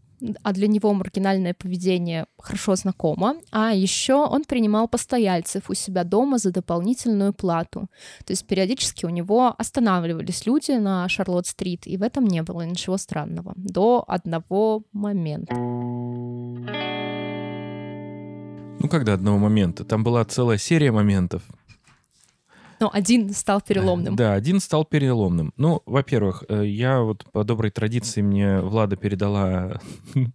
а для него маргинальное поведение хорошо знакомо, а еще он принимал постояльцев у себя дома за дополнительную плату. То есть периодически у него останавливались люди на Шарлотт-стрит, и в этом не было ничего странного. До одного момента. Ну как до одного момента? Там была целая серия моментов. Но один стал переломным. Да, один стал переломным. Ну, во-первых, я вот по доброй традиции, мне Влада передала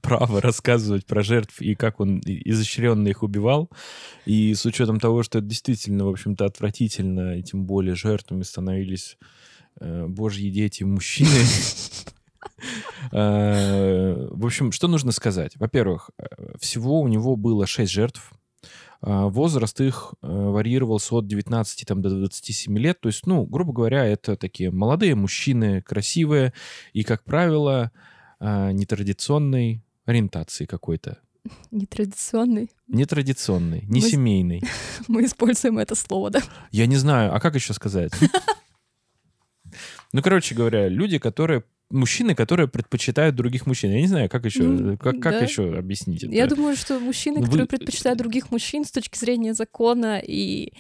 право рассказывать про жертв и как он изощренно их убивал. И с учетом того, что это действительно, в общем-то, отвратительно, и тем более жертвами становились э, божьи дети, мужчины. В общем, что нужно сказать? Во-первых, всего у него было шесть жертв. Возраст их варьировался от девятнадцати там, до двадцати семи лет. То есть, ну, грубо говоря, это такие молодые мужчины, красивые и, как правило, нетрадиционной ориентации какой-то. Нетрадиционный? Нетрадиционный, не Мы... семейный. Мы используем это слово, да? Я не знаю, а как еще сказать? Ну, короче говоря, люди, которые... Мужчины, которые предпочитают других мужчин. Я не знаю, как еще, ну, как, да. как еще объяснить это. Я думаю, что мужчины, Вы... которые предпочитают других мужчин с точки зрения закона и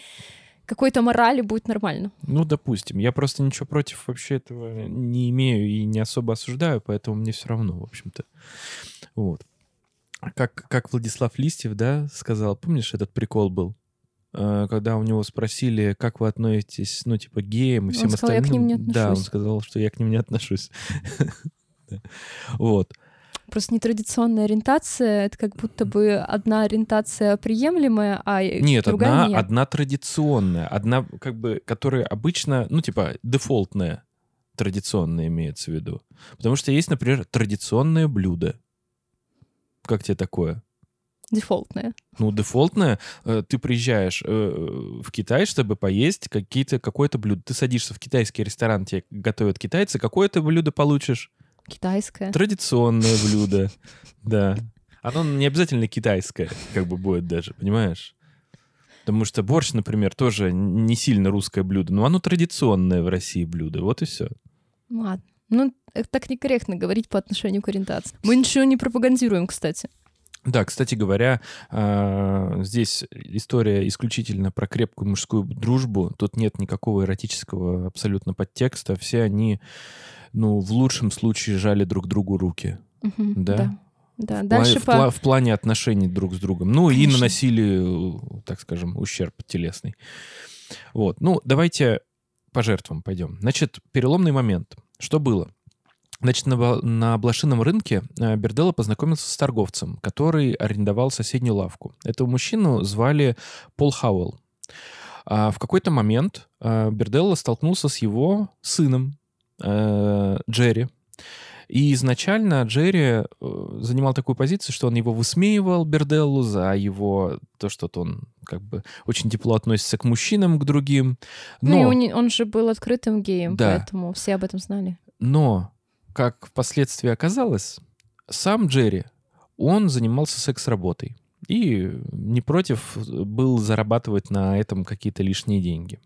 какой-то морали, будет нормально. Ну, допустим. Я просто ничего против вообще этого не имею и не особо осуждаю, поэтому мне все равно, в общем-то. Вот. Как, как Владислав Листьев, да, сказал, помнишь, этот прикол был? Когда у него спросили, как вы относитесь, ну, типа, геям и всем остальным. Он сказал, я к ним не отношусь. Да, он сказал, что я к ним не отношусь. Вот. Просто нетрадиционная ориентация, это как будто бы одна ориентация приемлемая, а нет, другая одна, нет. одна традиционная, одна, как бы, которая обычно, ну, типа, дефолтная, традиционная имеется в виду. Потому что есть, например, традиционное блюдо. Как тебе такое? Дефолтная. Ну, дефолтная. Ты приезжаешь в Китай, чтобы поесть какие-то, какое-то блюдо. Ты садишься в китайский ресторан, тебе готовят китайцы. Какое ты блюдо получишь? Китайское. Традиционное блюдо, да. Оно не обязательно китайское, как бы будет даже, понимаешь? Потому что борщ, например, тоже не сильно русское блюдо, но оно традиционное в России блюдо. Вот и все. Ладно. Ну, так некорректно говорить по отношению к ориентации. Мы ничего не пропагандируем, кстати. Да, кстати говоря, здесь история исключительно про крепкую мужскую дружбу. Тут нет никакого эротического абсолютно подтекста. Все они, ну, в лучшем случае жали друг другу руки. Угу, да? Да. Да. В, Дальше пла- по... в, пла- в плане отношений друг с другом. Ну, конечно. И наносили, так скажем, ущерб телесный. Вот. Ну, давайте по жертвам пойдем. Значит, переломный момент. Что было? Значит, на, на блошином рынке Берделла познакомился с торговцем, который арендовал соседнюю лавку. Этого мужчину звали Пол Хауэлл. А в какой-то момент Берделла столкнулся с его сыном Джерри. И изначально Джерри занимал такую позицию, что он его высмеивал, Берделлу, за его то, что он как бы очень тепло относится к мужчинам, к другим. Но... Ну и он же был открытым геем, да. Поэтому все об этом знали. Но... Как впоследствии оказалось, сам Джерри, он занимался секс-работой и не против был зарабатывать на этом какие-то лишние деньги.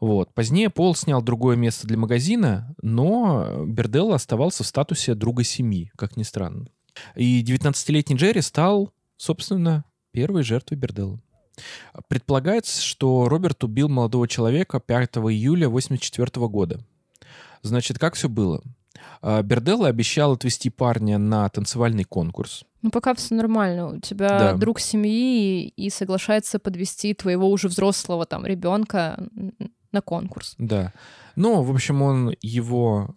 Вот. Позднее Пол снял другое место для магазина, но Берделла оставался в статусе друга семьи, как ни странно. И девятнадцатилетний Джерри стал, собственно, первой жертвой Берделла. Предполагается, что Роберт убил молодого человека пятого июля восемьдесят четвёртого года. Значит, как все было? Берделла обещал отвезти парня на танцевальный конкурс. Ну, пока все нормально. У тебя да. друг семьи и соглашается подвести твоего уже взрослого там ребенка на конкурс. Да. Ну, в общем, он его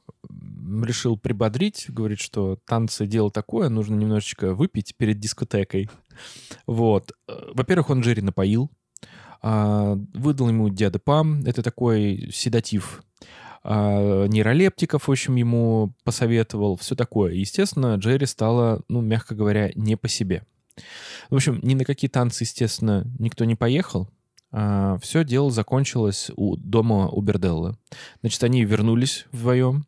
решил прибодрить, говорит, что танцы — дело такое, нужно немножечко выпить перед дискотекой. Вот. Во-первых, он Джерри напоил, выдал ему диадепам, это такой седатив, нейролептиков, в общем, ему посоветовал, все такое. Естественно, Джерри стало, ну, мягко говоря, не по себе. В общем, ни на какие танцы, естественно, никто не поехал. Все дело закончилось у дома у Берделла. Значит, они вернулись вдвоем,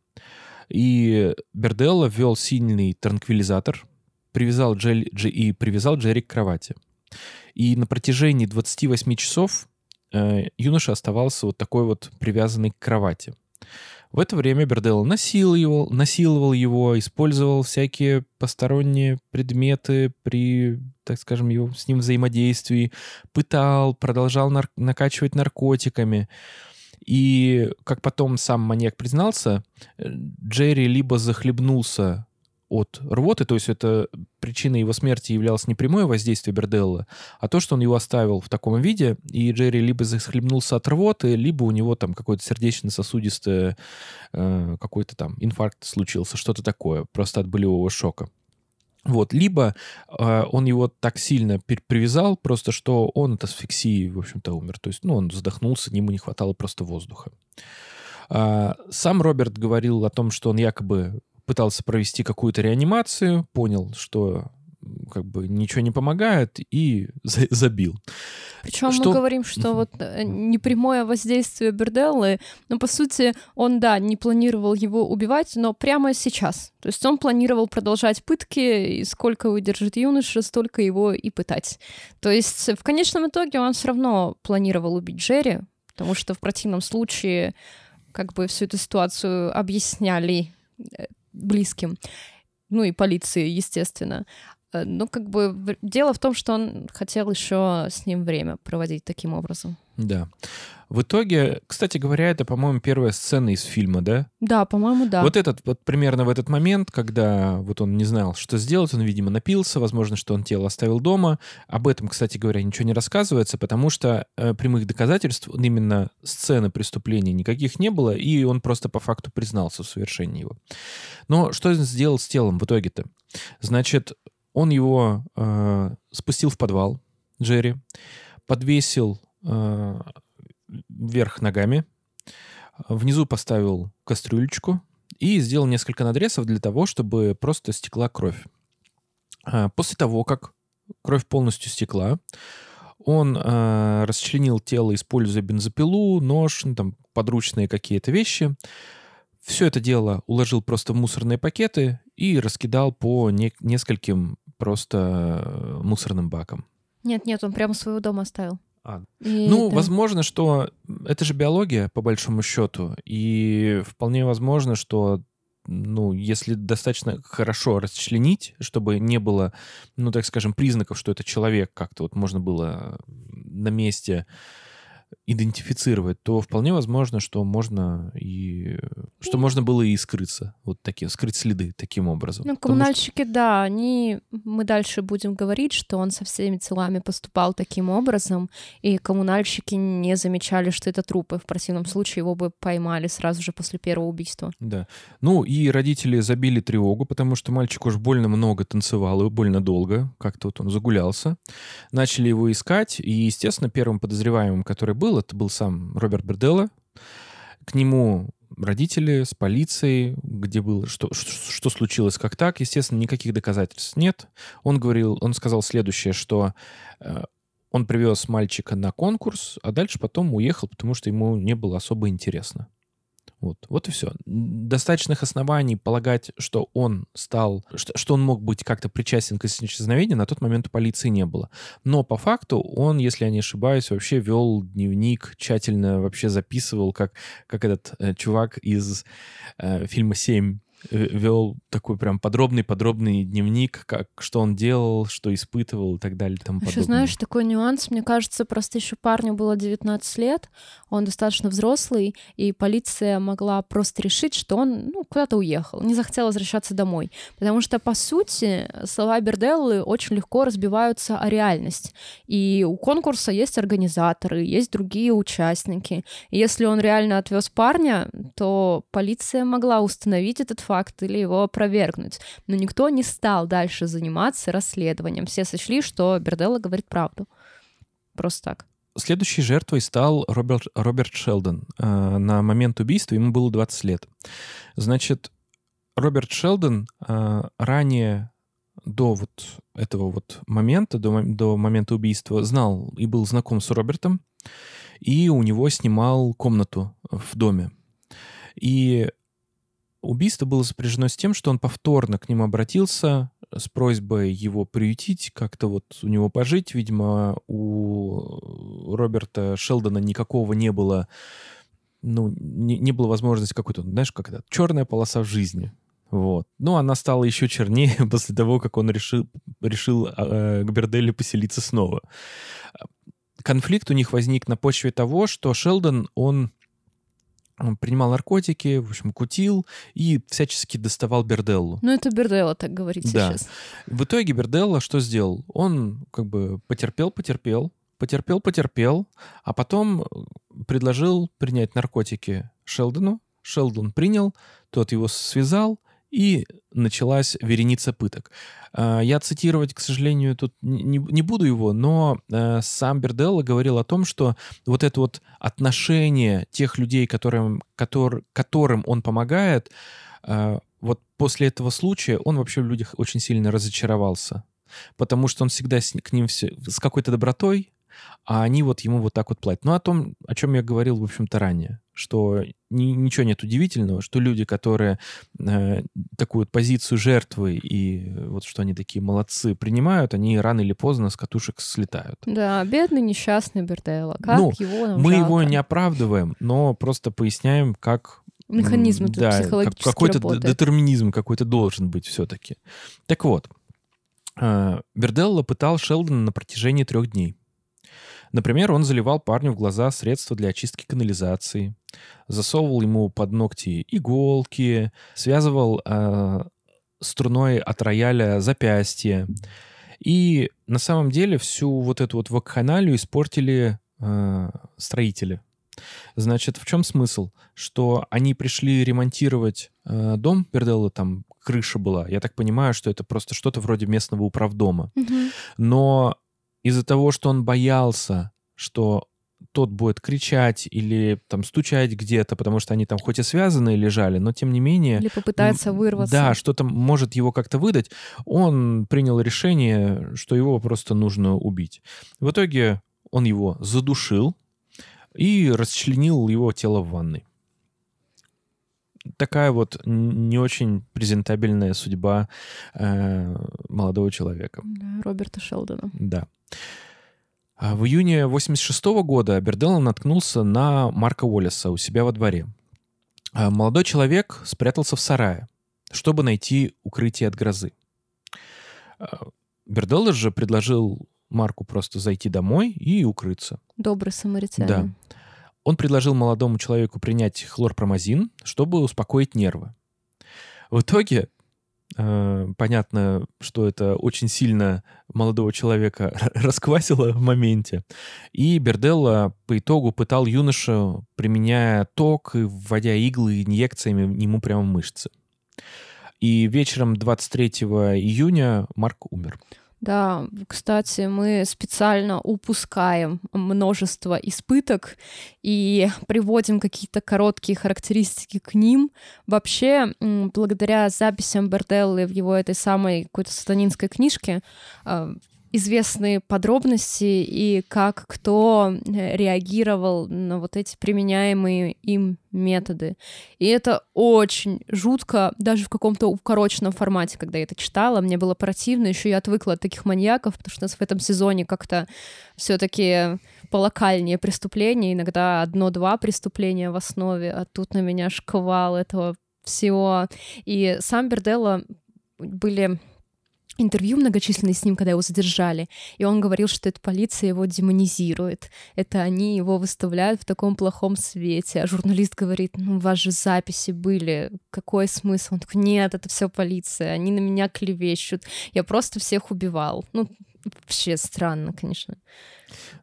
и Берделла ввел сильный транквилизатор привязал Джер... и привязал Джерри к кровати. И на протяжении двадцати восьми часов юноша оставался вот такой вот привязанный к кровати. В это время Берделла насиловал, насиловал его, использовал всякие посторонние предметы при, так скажем, его, с ним взаимодействии, пытал, продолжал нар- накачивать наркотиками. И, как потом сам маньяк признался, Джерри либо захлебнулся от рвоты, то есть это причиной его смерти являлось не прямое воздействие Берделла, а то, что он его оставил в таком виде, и Джерри либо захлебнулся от рвоты, либо у него там какое-то сердечно-сосудистое, э, какой-то там инфаркт случился, что-то такое, просто от болевого шока. Вот, либо э, он его так сильно привязал, просто что он от асфиксии, в общем-то, умер. То есть, ну, он задохнулся, ему не хватало просто воздуха. Э, сам Роберт говорил о том, что он якобы пытался провести какую-то реанимацию, понял, что как бы ничего не помогает, и за- забил. Причем что... мы говорим, что вот непрямое воздействие Берделлы, ну, по сути, он, да, не планировал его убивать, но прямо сейчас. То есть он планировал продолжать пытки, и сколько выдержит юноша, столько его и пытать. То есть в конечном итоге он все равно планировал убить Джерри, потому что в противном случае как бы всю эту ситуацию объясняли близким, ну и полиции, естественно. Ну, как бы дело в том, что он хотел еще с ним время проводить таким образом. Да. В итоге, кстати говоря, это, по-моему, первая сцена из фильма, да? Да, по-моему, да. Вот этот, вот примерно в этот момент, когда вот он не знал, что сделать, он, видимо, напился, возможно, что он тело оставил дома. Об этом, кстати говоря, ничего не рассказывается, потому что э, прямых доказательств именно сцены преступления никаких не было, и он просто по факту признался в совершении его. Но что сделал с телом в итоге-то? Значит, он его э, спустил в подвал, Джерри, подвесил э, вверх ногами, внизу поставил кастрюлечку и сделал несколько надрезов для того, чтобы просто стекла кровь. Э, после того, как кровь полностью стекла, он э, расчленил тело, используя бензопилу, нож, ну, там, подручные какие-то вещи. Все это дело уложил просто в мусорные пакеты и раскидал по не- нескольким просто мусорным баком. Нет, нет, он прямо своего дома оставил. А. Ну, это... возможно, что это же биология, по большому счету, и вполне возможно, что, ну, если достаточно хорошо расчленить, чтобы не было, ну, так скажем, признаков, что это человек, как-то вот можно было на месте идентифицировать, то вполне возможно, что можно и что можно было и скрыться, вот такие, скрыть следы таким образом. Ну, коммунальщики, что... да, они, мы дальше будем говорить, что он со всеми телами поступал таким образом, и коммунальщики не замечали, что это трупы, в противном случае его бы поймали сразу же после первого убийства. Да, ну и родители забили тревогу, потому что мальчик уж больно много танцевал, и больно долго, как-то вот он загулялся, начали его искать, и, естественно, первым подозреваемым, который был, это был сам Роберт Берделла. К нему родители с полицией, где было, что, что, что случилось, как так. Естественно, никаких доказательств нет. Он говорил, он сказал следующее, что э, он привез мальчика на конкурс, а дальше потом уехал, потому что ему не было особо интересно. Вот, вот и все. Достаточных оснований полагать, что он стал, что, что он мог быть как-то причастен к исчезновению, на тот момент у полиции не было. Но по факту он, если я не ошибаюсь, вообще вел дневник, тщательно вообще записывал, как, как этот э, чувак из э, фильма «Семь». Вел такой прям подробный-подробный дневник, как, что он делал, что испытывал и так далее. И тому еще подобное. Знаешь, такой нюанс, мне кажется, просто еще парню было девятнадцать лет, он достаточно взрослый, и полиция могла просто решить, что он, ну, куда-то уехал, не захотел возвращаться домой. Потому что, по сути, слова Берделлы очень легко разбиваются о реальность. И у конкурса есть организаторы, есть другие участники. И если он реально отвез парня, то полиция могла установить этот факт, факт или его опровергнуть. Но никто не стал дальше заниматься расследованием. Все сочли, что Берделла говорит правду. Просто так. Следующей жертвой стал Роберт, Роберт Шелдон. На момент убийства ему было двадцать лет. Значит, Роберт Шелдон ранее, до вот этого вот момента, до, до момента убийства, знал и был знаком с Робертом, и у него снимал комнату в доме. И убийство было сопряжено с тем, что он повторно к ним обратился с просьбой его приютить, как-то вот у него пожить. Видимо, у Роберта Шелдона никакого не было, ну, не, не было возможности какой-то, знаешь, как это, черная полоса в жизни. Вот. Ну, она стала еще чернее после того, как он решил, решил э, к Берделле поселиться снова. Конфликт у них возник на почве того, что Шелдон, он, он принимал наркотики, в общем, кутил и всячески доставал Берделлу. Ну, это Берделла так говорит, да, сейчас. В итоге Берделла что сделал? Он как бы потерпел-потерпел, потерпел-потерпел, а потом предложил принять наркотики Шелдону. Шелдон принял, тот его связал, и началась вереница пыток. Я цитировать, к сожалению, тут не, не буду его, но сам Берделла говорил о том, что вот это вот отношение тех людей, которым, котор, которым он помогает, вот после этого случая он вообще в людях очень сильно разочаровался, потому что он всегда с, к ним все, с какой-то добротой, а они вот ему вот так вот платят. Ну, о том, о чем я говорил, в общем-то, ранее, что ни, ничего нет удивительного, что люди, которые э, такую позицию жертвы и вот что они такие молодцы принимают, они рано или поздно с катушек слетают. Да, бедный несчастный Берделла. Как ну, его нам мы жалко? Его не оправдываем, но просто поясняем, как... Механизм тут да, психологически как, какой-то работает. Какой-то детерминизм какой-то должен быть все-таки. Так вот, э, Берделла пытал Шелдона на протяжении трех дней. Например, он заливал парню в глаза средства для очистки канализации, засовывал ему под ногти иголки, связывал э, струной от рояля запястье. И на самом деле всю вот эту вот вакханалию испортили э, строители. Значит, в чем смысл? Что они пришли ремонтировать э, дом Берделла, там крыша была. Я так понимаю, что это просто что-то вроде местного управдома. Mm-hmm. Но... Из-за того, что он боялся, что тот будет кричать или там стучать где-то, потому что они там хоть и связанные лежали, но тем не менее... Или попытается вырваться. Да, что-то может его как-то выдать. Он принял решение, что его просто нужно убить. В итоге он его задушил и расчленил его тело в ванной. Такая вот не очень презентабельная судьба э, молодого человека. Роберта Шелдона. Да. В июне восемьдесят шестого года Берделла наткнулся на Марка Уоллеса у себя во дворе. Молодой человек спрятался в сарае, чтобы найти укрытие от грозы. Берделла же предложил Марку просто зайти домой и укрыться. Добрый самаритянин. Да. Он предложил молодому человеку принять хлорпромазин, чтобы успокоить нервы. В итоге, э, понятно, что это очень сильно молодого человека расквасило в моменте. И Берделла по итогу пытал юношу, применяя ток и вводя иглы инъекциями ему прямо в мышцы. И вечером двадцать третьего июня Марк умер. Да, кстати, мы специально упускаем множество испыток и приводим какие-то короткие характеристики к ним. Вообще, благодаря записям Берделлы в его этой самой какой-то сатанинской книжке известны подробности и как кто реагировал на вот эти применяемые им методы. И это очень жутко, даже в каком-то укороченном формате, когда я это читала, мне было противно, еще я отвыкла от таких маньяков, потому что у нас в этом сезоне как-то все-таки полокальнее преступления, иногда одно-два преступления в основе, а тут на меня шквал этого всего. И сам Берделла были... интервью многочисленные с ним, когда его задержали, и он говорил, что эта полиция его демонизирует, это они его выставляют в таком плохом свете, а журналист говорит, ну, у вас же записи были, какой смысл? Он такой, нет, это все полиция, они на меня клевещут, я просто всех убивал. Ну, вообще странно, конечно.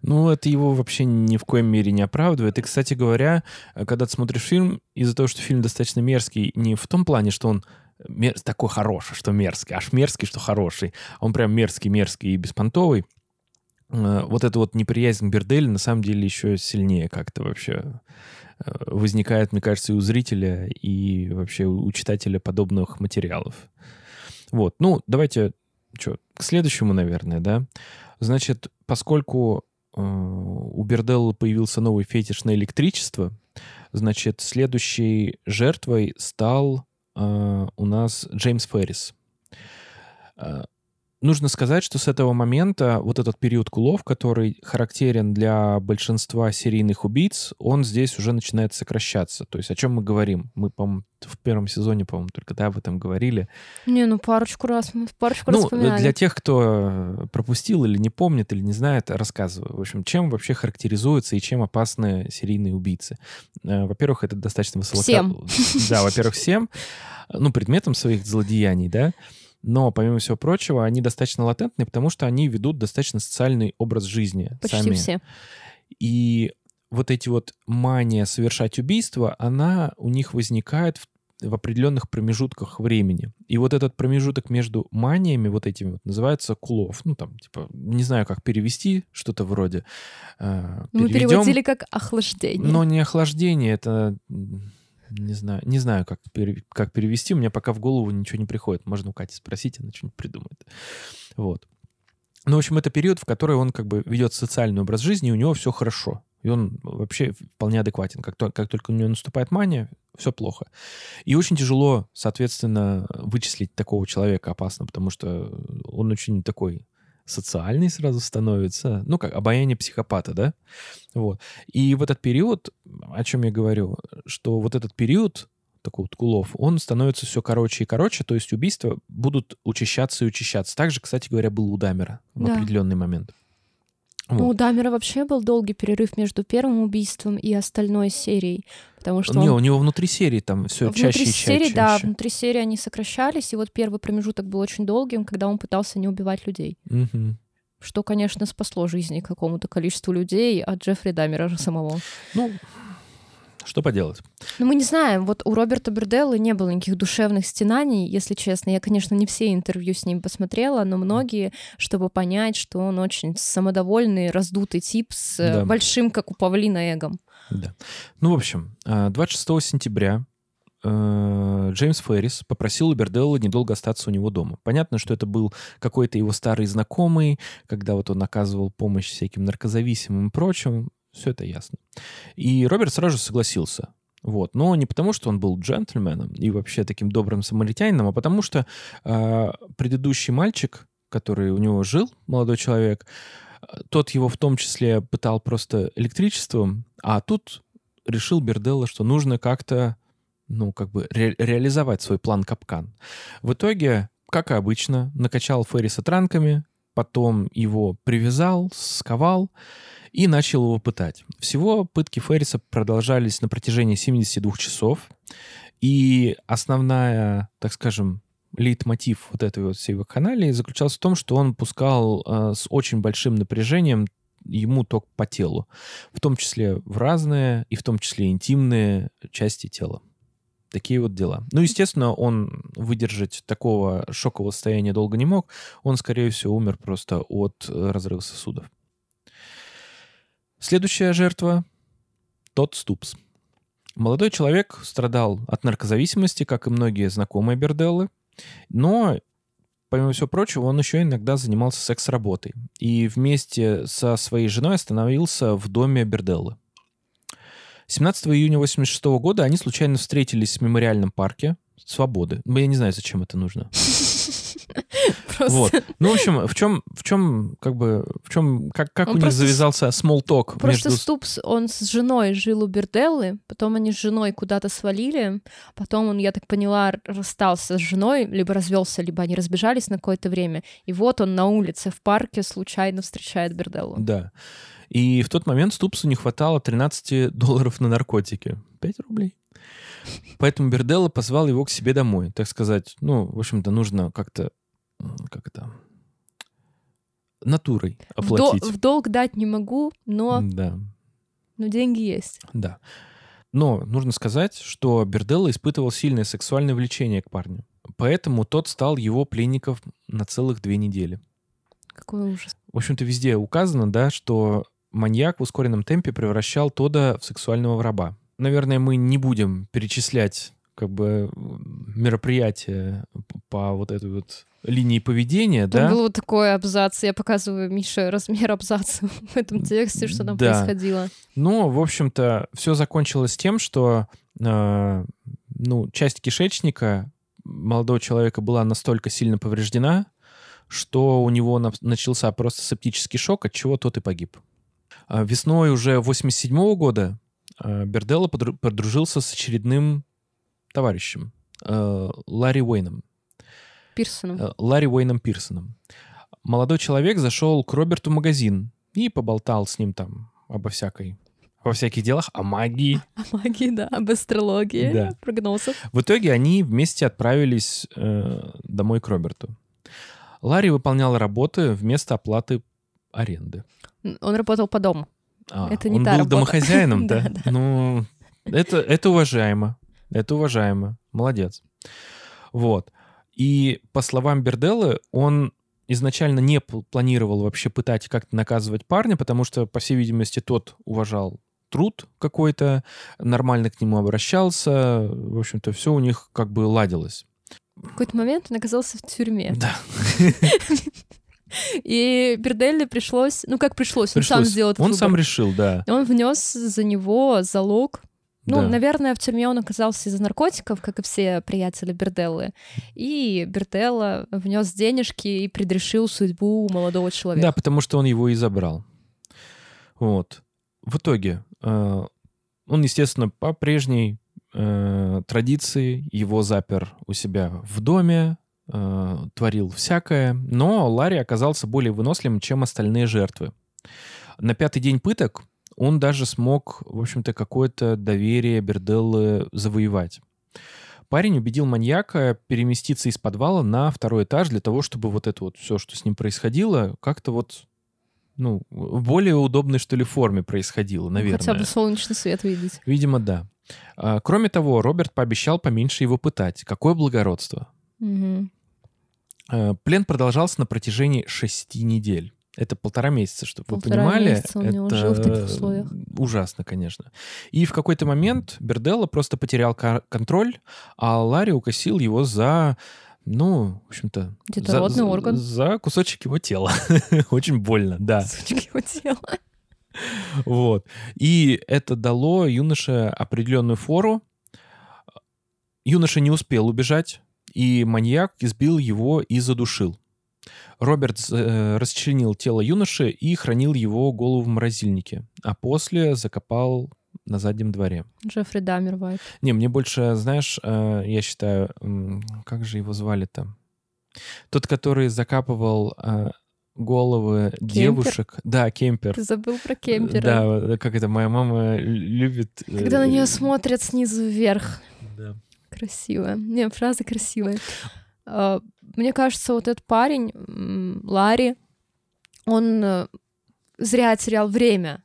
Ну, это его вообще ни в коем мере не оправдывает. И, кстати говоря, когда ты смотришь фильм, из-за того, что фильм достаточно мерзкий, не в том плане, что он мер... такой хороший, что мерзкий, аж мерзкий, что хороший. Он прям мерзкий-мерзкий и беспонтовый. Вот эта вот неприязнь к Берделле на самом деле еще сильнее как-то вообще возникает, мне кажется, и у зрителя, и вообще у читателя подобных материалов. Вот. Ну, давайте... Что, к следующему, наверное, да? Значит, поскольку э, у Берделла появился новый фетиш на электричество, значит, следующей жертвой стал э, у нас Джеймс Феррис. Э, нужно сказать, что с этого момента вот этот период кулов, который характерен для большинства серийных убийц, он здесь уже начинает сокращаться. То есть о чем мы говорим? Мы, по-моему, в первом сезоне, по-моему, только да, об этом говорили. Не, ну парочку раз мы парочку ну, раз вспоминали. Для тех, кто пропустил или не помнит, или не знает, рассказываю. В общем, чем вообще характеризуются и чем опасны серийные убийцы? Во-первых, это достаточно высоко... Всем. Да, во-первых, всем. Ну, предметом своих злодеяний, да. Но, помимо всего прочего, они достаточно латентные, потому что они ведут достаточно социальный образ жизни. Почти сами. Все. И вот эти вот мания совершать убийство, она у них возникает в, в определенных промежутках времени. И вот этот промежуток между маниями вот этими вот называется кулов. Ну, там, типа, не знаю, как перевести, что-то вроде. Э, Мы переведем, переводили как охлаждение. Но не охлаждение, это... Не знаю, не знаю, как, пере, как перевести. У меня пока в голову ничего не приходит. Можно у Кати спросить, она что-нибудь придумает. Вот. Ну, в общем, это период, в который он как бы ведет социальный образ жизни, и у него все хорошо. И он вообще вполне адекватен. Как, то, как только у него наступает мания, все плохо. И очень тяжело, соответственно, вычислить такого человека опасно, потому что он очень такой... социальный сразу становится, ну, как обаяние психопата, да? Вот. И в этот период, о чем я говорю, что вот этот период, такой вот кулов, он становится все короче и короче, то есть убийства будут учащаться и учащаться. Также, кстати говоря, был у Дамера в да. определенный момент. Вот. Ну, у Дамера вообще был долгий перерыв между первым убийством и остальной серией, потому что... Не, он... у него внутри серии там все внутри чаще и чаще. Серии, чаще. Да, внутри серии они сокращались, и вот первый промежуток был очень долгим, когда он пытался не убивать людей. Угу. Что, конечно, спасло жизни какому-то количеству людей от Джеффри Дамера же самого. Ну... Что поделать? Ну, мы не знаем. Вот у Роберта Берделлы не было никаких душевных стенаний, если честно. Я, конечно, не все интервью с ним посмотрела, но многие, чтобы понять, что он очень самодовольный, раздутый тип с да. большим, как у павлина, эгом. Да. Ну, в общем, двадцать шестого сентября Джеймс Феррис попросил у Берделла недолго остаться у него дома. Понятно, что это был какой-то его старый знакомый, когда вот он оказывал помощь всяким наркозависимым и прочим. Все это ясно. И Роберт сразу же согласился. Вот. Но не потому, что он был джентльменом и вообще таким добрым самаритянином, а потому что э, предыдущий мальчик, который у него жил, молодой человек, тот его в том числе пытал просто электричеством, а тут решил Берделла, что нужно как-то, ну, как бы ре- реализовать свой план капкан. В итоге, как и обычно, накачал Ферриса транками, потом его привязал, сковал и начал его пытать. Всего пытки Ферриса продолжались на протяжении семидесяти двух часов. И основная, так скажем, лейтмотив вот этой вот всей вакханалии заключался в том, что он пускал э, с очень большим напряжением ему ток по телу, в том числе в разные и в том числе интимные части тела. Такие вот дела. Ну, естественно, он выдержать такого шокового состояния долго не мог. Он, скорее всего, умер просто от разрыва сосудов. Следующая жертва — Тодд Ступс. Молодой человек страдал от наркозависимости, как и многие знакомые Берделлы, но, помимо всего прочего, он еще иногда занимался секс-работой и вместе со своей женой остановился в доме Берделлы. семнадцатого июня восемьдесят шестого года они случайно встретились в мемориальном парке Свободы. Я не знаю, зачем это нужно. Вот. Ну, в общем, в чем, в чем, как бы, в чем, как, как у них завязался смолток? Просто между... Ступс, он с женой жил у Берделлы, потом они с женой куда-то свалили, потом он, я так поняла, расстался с женой, либо развелся, либо они разбежались на какое-то время, и вот он на улице в парке случайно встречает Берделлу. Да. И в тот момент Ступсу не хватало тринадцать долларов на наркотики. пять рублей. Поэтому Берделла позвал его к себе домой, так сказать. Ну, в общем-то, нужно как-то, как это, натурой оплатить. В, дол- в долг дать не могу, но... Да. Но деньги есть. Да. Но нужно сказать, что Берделла испытывал сильное сексуальное влечение к парню. Поэтому тот стал его пленником на целых две недели. Какой ужас. В общем-то, везде указано, да, что маньяк в ускоренном темпе превращал Тодда в сексуального раба. Наверное, мы не будем перечислять как бы мероприятия по вот этой вот линии поведения, там да? Был вот такой абзац, я показываю Мише размер абзаца в этом тексте, что там да. происходило. Ну, в общем-то, все закончилось тем, что э, ну, часть кишечника молодого человека была настолько сильно повреждена, что у него начался просто септический шок, от чего тот и погиб. Весной уже восемьдесят седьмого года Берделла подружился с очередным товарищем, Ларри Уэйном. Пирсоном. Ларри Уэйном Пирсеном. Молодой человек зашел к Роберту в магазин и поболтал с ним там обо всякой, обо всяких делах, о магии. О магии, да, об астрологии, да. прогнозах. В итоге они вместе отправились э, домой к Роберту. Ларри выполнял работы вместо оплаты аренды. Он работал по дому. А, это не он та был работа. Домохозяином, да? да, да. Ну, это, это уважаемо. Это уважаемо. Молодец. Вот. И, по словам Берделлы, он изначально не планировал вообще пытать как-то наказывать парня, потому что, по всей видимости, тот уважал труд какой-то, нормально к нему обращался. В общем-то, все у них как бы ладилось. В какой-то момент он оказался в тюрьме. Да. И Берделле пришлось... Ну, как пришлось, пришлось. он сам сделал этот Он выбор. сам решил, да. Он внес за него залог. Ну, да. Наверное, в тюрьме он оказался из-за наркотиков, как и все приятели Берделлы. И Берделла внес денежки и предрешил судьбу молодого человека. Да, потому что он его и забрал. Вот. В итоге э, он, естественно, по прежней э, традиции его запер у себя в доме, творил всякое, но Ларри оказался более выносливым, чем остальные жертвы. На пятый день пыток он даже смог, в общем-то, какое-то доверие Берделлы завоевать. Парень убедил маньяка переместиться из подвала на второй этаж для того, чтобы вот это вот все, что с ним происходило, как-то вот, ну, в более удобной, что ли, форме происходило, наверное. Хотя бы солнечный свет видеть. Видимо, да. Кроме того, Роберт пообещал поменьше его пытать. Какое благородство! Угу. Плен продолжался на протяжении шести недель. Это полтора месяца, чтобы полтора вы понимали. Месяца он это не жил в таких условиях. Ужасно, конечно. И в какой-то момент Берделла просто потерял контроль, а Ларри укосил его за, ну, в общем-то, детородный за, орган. За кусочек его тела. Очень больно, да. Кусочек его тела. Вот. И это дало юноше определенную фору. Юноша не успел убежать. И маньяк избил его и задушил. Роберт э, расчленил тело юноши и хранил его голову в морозильнике, а после закопал на заднем дворе. Джеффри Дамер вайб. Не, мне больше, знаешь, э, я считаю, э, как же его звали-то? Тот, который закапывал э, головы Кемпер? девушек. Да, Кемпер. Ты забыл про Кемпера. Да, как это, моя мама любит... Э, Когда на нее смотрят снизу вверх. Да. Красивая. Не, фраза красивая. Мне кажется, вот этот парень, Ларри, он зря терял время.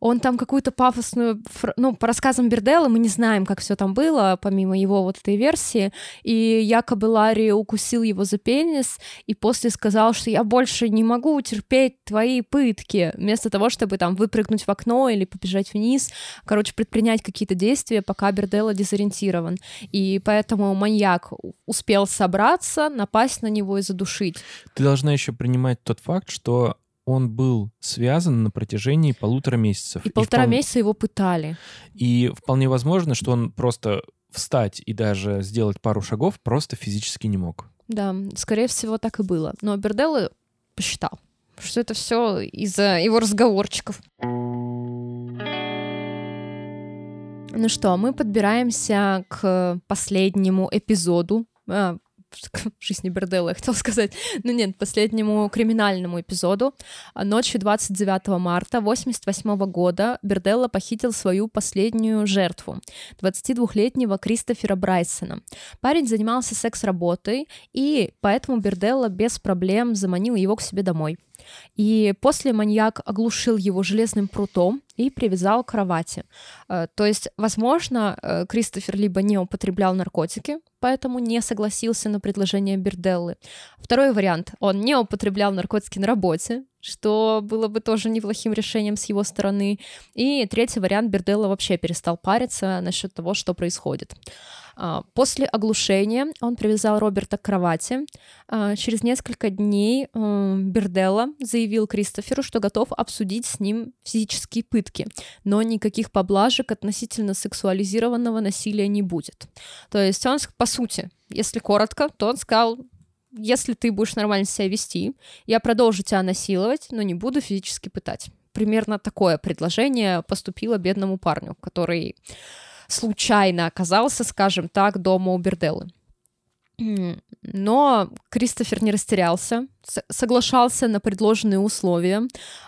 Он там какую-то пафосную... Ну, по рассказам Берделла мы не знаем, как все там было, помимо его вот этой версии. И якобы Ларри укусил его за пенис и после сказал, что я больше не могу терпеть твои пытки. Вместо того, чтобы там выпрыгнуть в окно или побежать вниз. Короче, предпринять какие-то действия, пока Берделла дезориентирован. И поэтому маньяк успел собраться, напасть на него и задушить. Ты должна еще принимать тот факт, что... Он был связан на протяжении полутора месяцев. И, и полтора вполне... месяца его пытали. И вполне возможно, что он просто встать и даже сделать пару шагов просто физически не мог. Да, скорее всего, так и было. Но Берделла посчитал, что это все из-за его разговорчиков. Ну что, мы подбираемся к последнему эпизоду. А, к жизни Берделла, я хотела сказать. Ну нет, последнему криминальному эпизоду. Ночью двадцать девятого марта тысяча девятьсот восемьдесят восьмого года Берделла похитил свою последнюю жертву, двадцатидвухлетнего Кристофера Брайсона. Парень занимался секс-работой, и поэтому Берделла без проблем заманил его к себе домой. И после маньяк оглушил его железным прутом и привязал к кровати. То есть, возможно, Кристофер либо не употреблял наркотики, поэтому не согласился на предложение Берделлы. Второй вариант. Он не употреблял наркотики на работе, что было бы тоже неплохим решением с его стороны. И третий вариант. Берделла вообще перестал париться насчет того, что происходит. После оглушения он привязал Роберта к кровати. Через несколько дней Берделла заявил Кристоферу, что готов обсудить с ним физические пытки, но никаких поблажек относительно сексуализированного насилия не будет. То есть он, по сути, если коротко, то он сказал: если ты будешь нормально себя вести, я продолжу тебя насиловать, но не буду физически пытать. Примерно такое предложение поступило бедному парню, который случайно оказался, скажем так, дома у Берделлы. Но Кристофер не растерялся, соглашался на предложенные условия.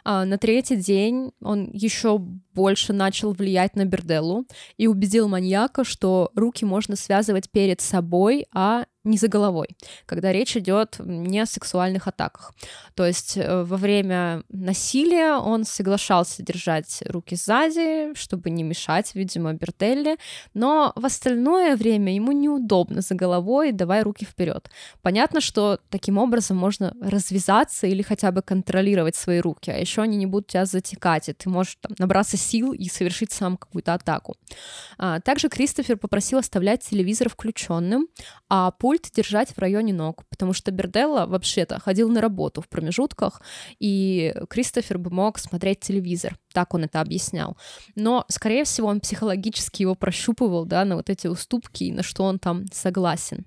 На третий день он еще больше начал влиять на Берделлу и убедил маньяка, что руки можно связывать перед собой, а не за головой, когда речь идет не о сексуальных атаках. То есть во время насилия он соглашался держать руки сзади, чтобы не мешать, видимо, Берделле, но в остальное время ему неудобно за головой, давай руки вперед. Понятно, что таким образом можно развязаться или хотя бы контролировать свои руки, а еще они не будут тебя затекать, и ты можешь там набраться сил и совершить сам какую-то атаку. А также Кристофер попросил оставлять телевизор включенным, а пульт держать в районе ног, потому что Берделла вообще-то ходил на работу в промежутках, и Кристофер бы мог смотреть телевизор, так он это объяснял. Но, скорее всего, он психологически его прощупывал, да, на вот эти уступки и на что он там согласен.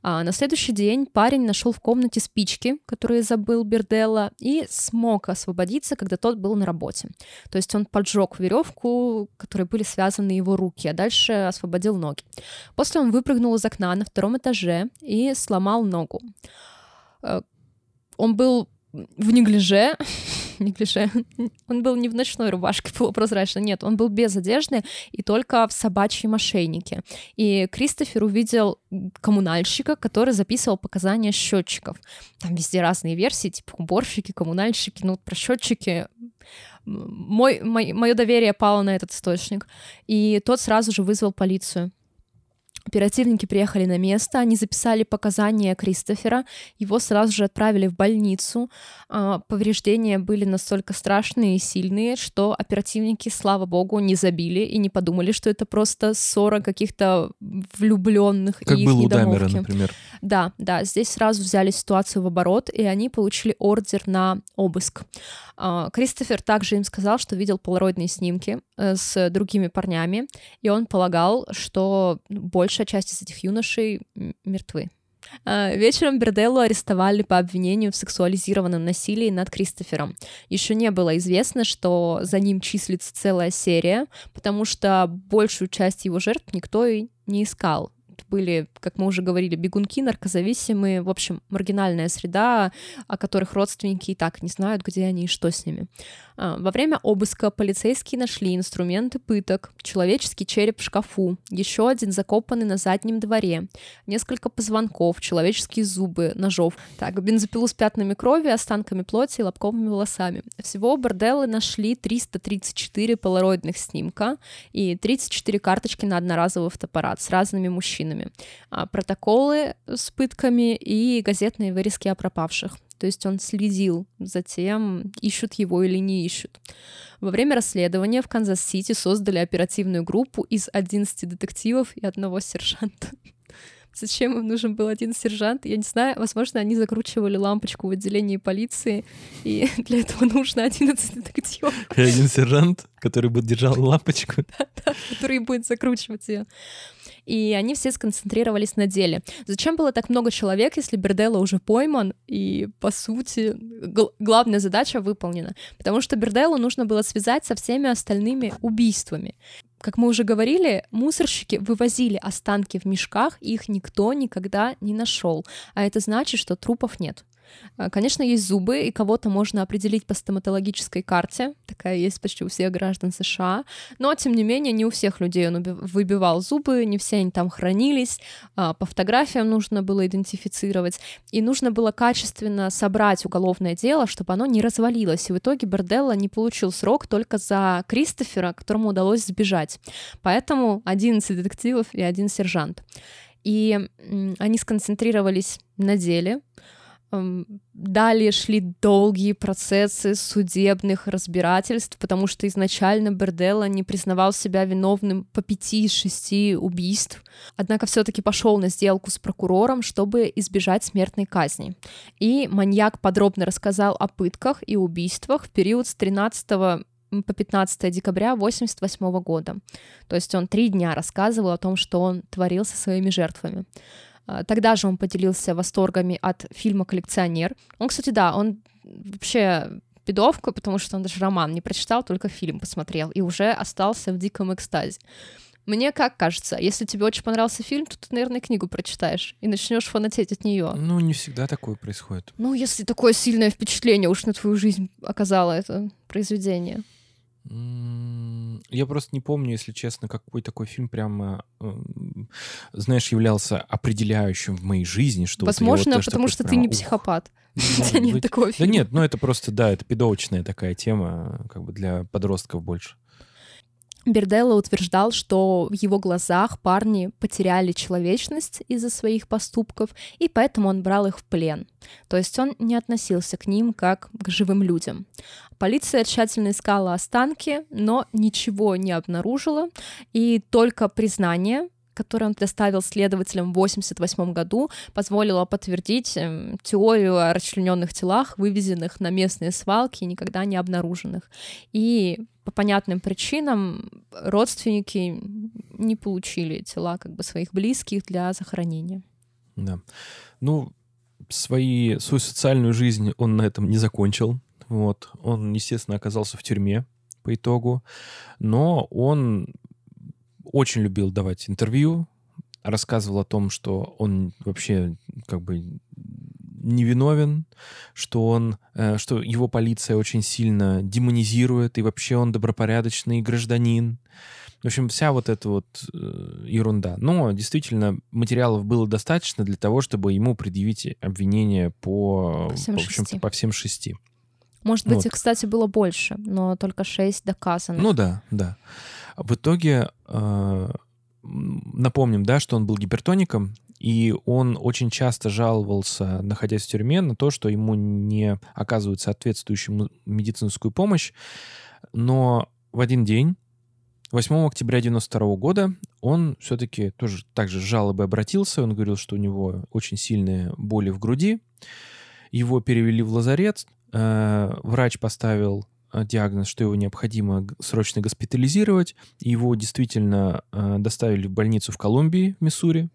А на следующий день парень нашел в комнате спички, которые забыл Берделла, и смог освободиться, когда тот был на работе. То есть он поджег веревку, которой были связаны его руки, а дальше освободил ноги. После он выпрыгнул из окна на втором этаже и сломал ногу. Он был в неглиже, неглиже, он был не в ночной рубашке полупрозрачной, нет, он был без одежды и только в собачьей мошеннике. И Кристофер увидел коммунальщика, который записывал показания счетчиков. Там везде разные версии, типа уборщики, коммунальщики, ну про счетчики. Мой, мой, мое доверие пало на этот источник. И тот сразу же вызвал полицию. Оперативники приехали на место, они записали показания Кристофера, его сразу же отправили в больницу. Повреждения были настолько страшные и сильные, что оперативники, слава богу, не забили и не подумали, что это просто ссора каких-то влюбленных и их недомолвки. Как было у Дамера, например. Да, да, здесь сразу взяли ситуацию в оборот, и они получили ордер на обыск. Кристофер также им сказал, что видел полароидные снимки с другими парнями, и он полагал, что больше часть из этих юношей мертвы. Вечером Берделлу арестовали по обвинению в сексуализированном насилии над Кристофером. Еще не было известно, что за ним числится целая серия, потому что большую часть его жертв никто и не искал. Были, как мы уже говорили, бегунки, наркозависимые, в общем, маргинальная среда, о которых родственники и так не знают, где они и что с ними. Во время обыска полицейские нашли инструменты пыток, человеческий череп в шкафу, еще один закопанный на заднем дворе, несколько позвонков, человеческие зубы, ножов, так, бензопилу с пятнами крови, останками плоти и лобковыми волосами. Всего у Берделлы нашли триста тридцать четыре полароидных снимка и тридцать четыре карточки на одноразовый фотоаппарат с разными мужчинами. Протоколы с пытками и газетные вырезки о пропавших. То есть он следил за тем, ищут его или не ищут. Во время расследования в Канзас-Сити создали оперативную группу из одиннадцати детективов и одного сержанта. Зачем им нужен был один сержант? Я не знаю, возможно, они закручивали лампочку в отделении полиции, и для этого нужно одиннадцать детективов. И один сержант, который бы держал лампочку. Да, да, который будет закручивать ее. и они все сконцентрировались на деле. Зачем было так много человек, если Берделла уже пойман, и, по сути, гл- главная задача выполнена? Потому что Берделлу нужно было связать со всеми остальными убийствами. Как мы уже говорили, мусорщики вывозили останки в мешках, их никто никогда не нашел, а это значит, что трупов нет. Конечно, есть зубы, и кого-то можно определить по стоматологической карте, такая есть почти у всех граждан США, но, тем не менее, не у всех людей он выбивал зубы, не все они там хранились, по фотографиям нужно было идентифицировать, и нужно было качественно собрать уголовное дело, чтобы оно не развалилось, и в итоге Берделла не получил срок только за Кристофера, которому удалось сбежать, поэтому одиннадцать детективов и один сержант. И они сконцентрировались на деле. Далее шли долгие процессы судебных разбирательств, потому что изначально Берделла не признавал себя виновным по пяти-шести убийств, однако все-таки пошел на сделку с прокурором, чтобы избежать смертной казни. И маньяк подробно рассказал о пытках и убийствах в период с тринадцатого по пятнадцатое декабря восемьдесят восьмого года. То есть он три дня рассказывал о том, что он творил со своими жертвами. Тогда же он поделился восторгами от фильма «Коллекционер». Он, кстати, да, он вообще пидовка, потому что он даже роман не прочитал, только фильм посмотрел и уже остался в диком экстазе. Мне как кажется, если тебе очень понравился фильм, то ты, наверное, книгу прочитаешь и начнешь фанатеть от нее. Ну, не всегда такое происходит. Ну, если такое сильное впечатление уж на твою жизнь оказало это произведение. Я просто не помню, если честно, какой такой фильм прямо, знаешь, являлся определяющим в моей жизни. Что возможно, вот то, потому что, что ты прямо... не психопат. Да нет, ну это просто, да, это педовочная такая тема, как бы для подростков больше. Берделла утверждал, что в его глазах парни потеряли человечность из-за своих поступков, и поэтому он брал их в плен. То есть он не относился к ним как к живым людям. Полиция тщательно искала останки, но ничего не обнаружила, и только признание, которое он предоставил следователям в восемьдесят восьмом году, позволило подтвердить теорию о расчлененных телах, вывезенных на местные свалки и никогда не обнаруженных. И по понятным причинам родственники не получили тела как бы своих близких для захоронения. Да. Ну, свои, свою социальную жизнь он на этом не закончил. Вот. Он, естественно, оказался в тюрьме по итогу, но он... очень любил давать интервью, рассказывал о том, что он вообще как бы невиновен, что он, что его полиция очень сильно демонизирует, и вообще он добропорядочный гражданин. В общем, вся вот эта вот ерунда. Но действительно материалов было достаточно для того, чтобы ему предъявить обвинение по, по всем, по, шести. По всем шести. Может быть, вот. Их, кстати, было больше, но только шесть доказано. Ну да, да. В итоге, напомним, да, что он был гипертоником, и он очень часто жаловался, находясь в тюрьме, на то, что ему не оказывают соответствующую медицинскую помощь. Но в один день, восьмого октября девяносто второго года, он все-таки тоже так же с жалобой обратился. Он говорил, что у него очень сильные боли в груди. Его перевели в лазарет. Врач поставил диагноз, что его необходимо срочно госпитализировать. Его действительно э, доставили в больницу в Колумбии, в Миссури.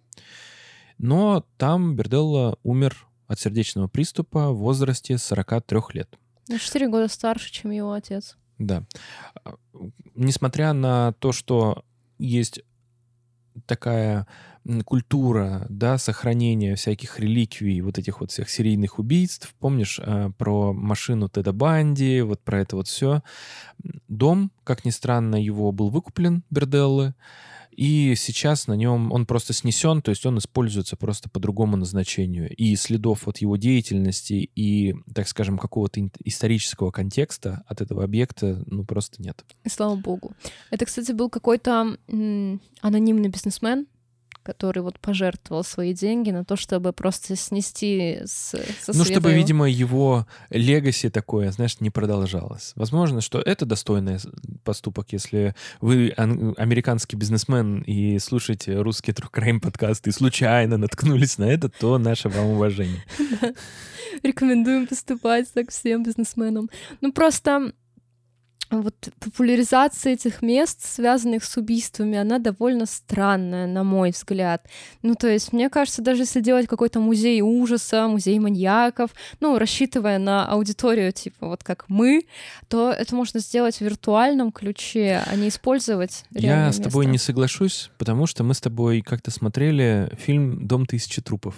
Но там Берделла умер от сердечного приступа в возрасте сорока трёх лет. На четыре года старше, чем его отец. Да. Несмотря на то, что есть такая культура, да, сохранения всяких реликвий, вот этих вот всех серийных убийств. Помнишь э, про машину Теда Банди, вот про это вот все. Дом, как ни странно, его был выкуплен Берделлы, и сейчас на нем он просто снесен, то есть он используется просто по другому назначению. И следов от его деятельности и, так скажем, какого-то исторического контекста от этого объекта, ну, просто нет. И слава богу. Это, кстати, был какой-то м- анонимный бизнесмен, который вот пожертвовал свои деньги на то, чтобы просто снести с, со Ну, чтобы, его... видимо, его легаси такое, знаешь, не продолжалось. Возможно, что это достойный поступок, если вы ан- американский бизнесмен и слушаете русский True Crime подкаст и случайно наткнулись на это, то наше вам уважение. Рекомендуем поступать так всем бизнесменам. Ну, просто... вот популяризация этих мест, связанных с убийствами, она довольно странная, на мой взгляд. Ну, то есть, мне кажется, даже если делать какой-то музей ужаса, музей маньяков, ну, рассчитывая на аудиторию, типа, вот как мы, то это можно сделать в виртуальном ключе, а не использовать реальное место. Я с тобой не соглашусь, потому что мы с тобой как-то смотрели фильм «Дом тысячи трупов».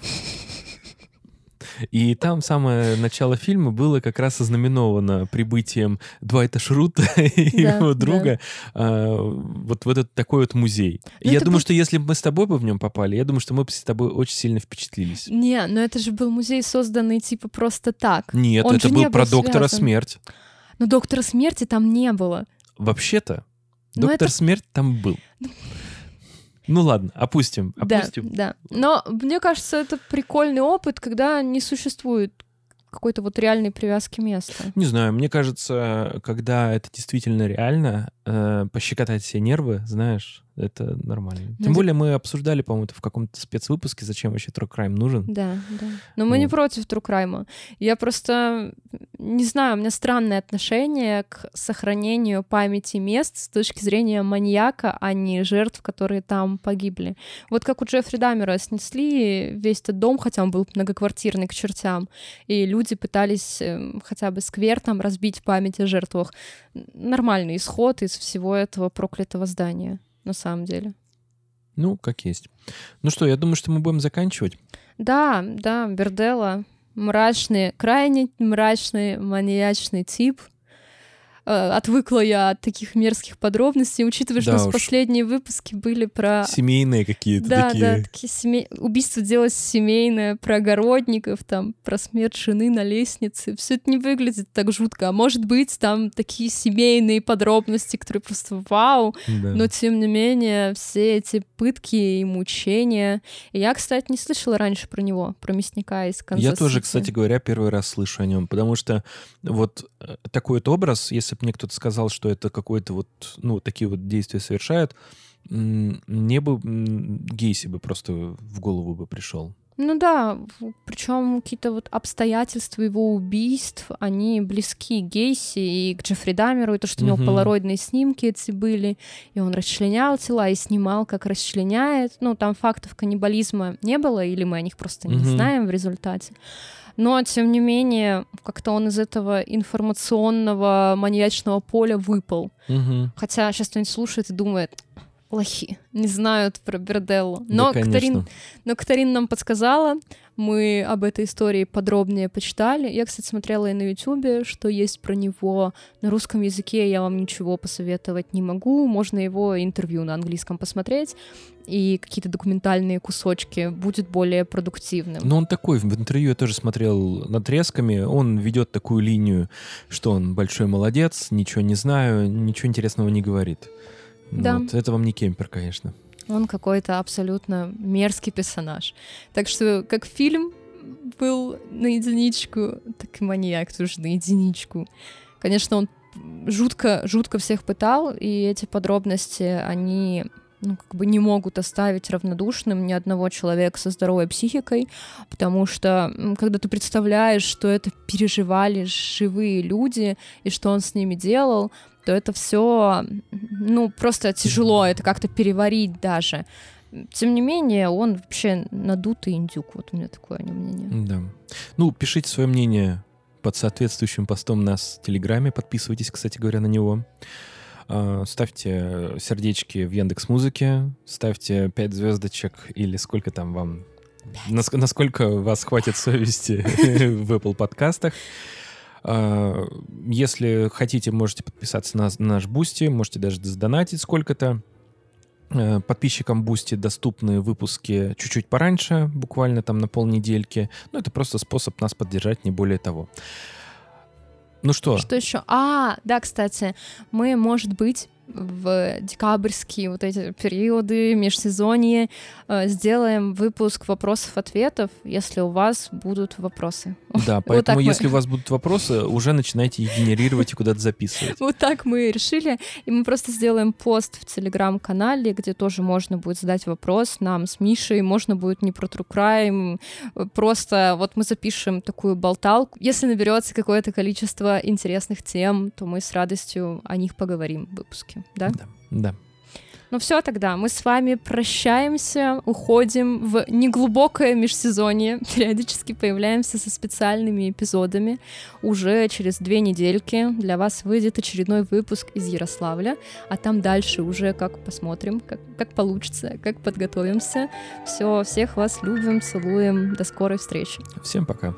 И там самое начало фильма было как раз ознаменовано прибытием Дуайта Шрута и да, его друга да. а, вот в этот такой вот музей. Но я думаю, был... что если бы мы с тобой бы в нем попали, я думаю, что мы бы с тобой очень сильно впечатлились. Не, но это же был музей, созданный типа просто так. Нет, он это был не про был доктора смерть. Но доктора смерти там не было. Вообще-то но доктор это... смерть там был. Ну ладно, опустим, опустим. Да, да. Но мне кажется, это прикольный опыт, когда не существует какой-то вот реальной привязки места. Не знаю, мне кажется, когда это действительно реально, э, пощекотать все нервы, знаешь, это нормально. Тем ну, более мы обсуждали, по-моему, это в каком-то спецвыпуске, зачем вообще True Crime нужен. Да, да. Но мы вот. не против True Crime. Я просто, не знаю, у меня странное отношение к сохранению памяти мест с точки зрения маньяка, а не жертв, которые там погибли. Вот как у Джеффри Дамера снесли весь этот дом, хотя он был многоквартирный к чертям, и люди пытались хотя бы сквер там разбить память о жертвах. Нормальный исход из всего этого проклятого здания. На самом деле. Ну, как есть. Ну что, я думаю, что мы будем заканчивать. Да, да, Берделла. Мрачный, крайне мрачный, маньячный тип. Отвыкла я от таких мерзких подробностей, учитывая, да что уж. Последние выпуски были про... Семейные какие-то да, такие. Да, да, такие семей... убийство делалось семейное, про огородников, там, про смерть жены на лестнице. Все это не выглядит так жутко. А может быть, там такие семейные подробности, которые просто вау, да. Но тем не менее все эти пытки и мучения. И я, кстати, не слышала раньше про него, про мясника из Канзас-Сити. Я тоже, кстати говоря, первый раз слышу о нем, потому что вот такой вот образ, если мне кто-то сказал, что это какое-то вот, ну, такие вот действия совершают, мне бы Гейси бы просто в голову бы пришел. Ну да, причем какие-то вот обстоятельства его убийств, они близки к Гейси и к Джеффри Дамеру, и то, что у него угу. полароидные снимки эти были, и он расчленял тела и снимал, как расчленяет. Ну, там фактов каннибализма не было, или мы о них просто не угу. знаем в результате. Но, тем не менее, как-то он из этого информационного маньячного поля выпал. Угу. Хотя сейчас кто-нибудь слушает и думает, лохи, не знают про Берделлу. Но, да, Катарин, но Катарин нам подсказала, мы об этой истории подробнее почитали. Я, кстати, смотрела и на Ютубе, что есть про него на русском языке, я вам ничего посоветовать не могу. Можно его интервью на английском посмотреть. И какие-то документальные кусочки, будет более продуктивным. Но он такой, в интервью я тоже смотрел надрезками, он ведет такую линию, что он большой молодец, ничего не знаю, ничего интересного не говорит. Да. Вот, это вам не Кемпер, конечно. Он какой-то абсолютно мерзкий персонаж. Так что, как фильм был на единичку, так и маньяк тоже на единичку. Конечно, он жутко, жутко всех пытал, и эти подробности, они... ну, как бы не могут оставить равнодушным ни одного человека со здоровой психикой, потому что, когда ты представляешь, что это переживали живые люди, и что он с ними делал, то это все, ну, просто тяжело это как-то переварить даже. Тем не менее, он вообще надутый индюк, вот у меня такое мнение. Да. Ну, пишите свое мнение под соответствующим постом нас в Телеграме, подписывайтесь, кстати говоря, на него. Ставьте сердечки в Яндекс.Музыке, ставьте пять звездочек или сколько там вам, насколько, насколько вас хватит совести в Apple подкастах. Если хотите, можете подписаться на наш Boosty, можете даже задонатить сколько-то. Подписчикам Boosty доступны выпуски чуть-чуть пораньше, буквально там на полнедельки. Но это просто способ нас поддержать, не более того. Ну что? Что еще? А, да, кстати, мы, может быть, в декабрьские вот эти периоды, межсезонье, сделаем выпуск вопросов-ответов, если у вас будут вопросы. Да, поэтому вот если мы... у вас будут вопросы, уже начинайте их генерировать и куда-то записывать. Вот так мы решили, и мы просто сделаем пост в Телеграм-канале, где тоже можно будет задать вопрос нам с Мишей, можно будет не про True Crime, просто вот мы запишем такую болталку. Если наберется какое-то количество интересных тем, то мы с радостью о них поговорим в выпуске. Да? Да, да. Ну все тогда, мы с вами прощаемся, уходим в неглубокое межсезонье, периодически появляемся со специальными эпизодами. Уже через две недельки для вас выйдет очередной выпуск из Ярославля, а там дальше уже как посмотрим, как, как получится, как подготовимся. Все, всех вас любим, целуем, до скорой встречи. Всем пока.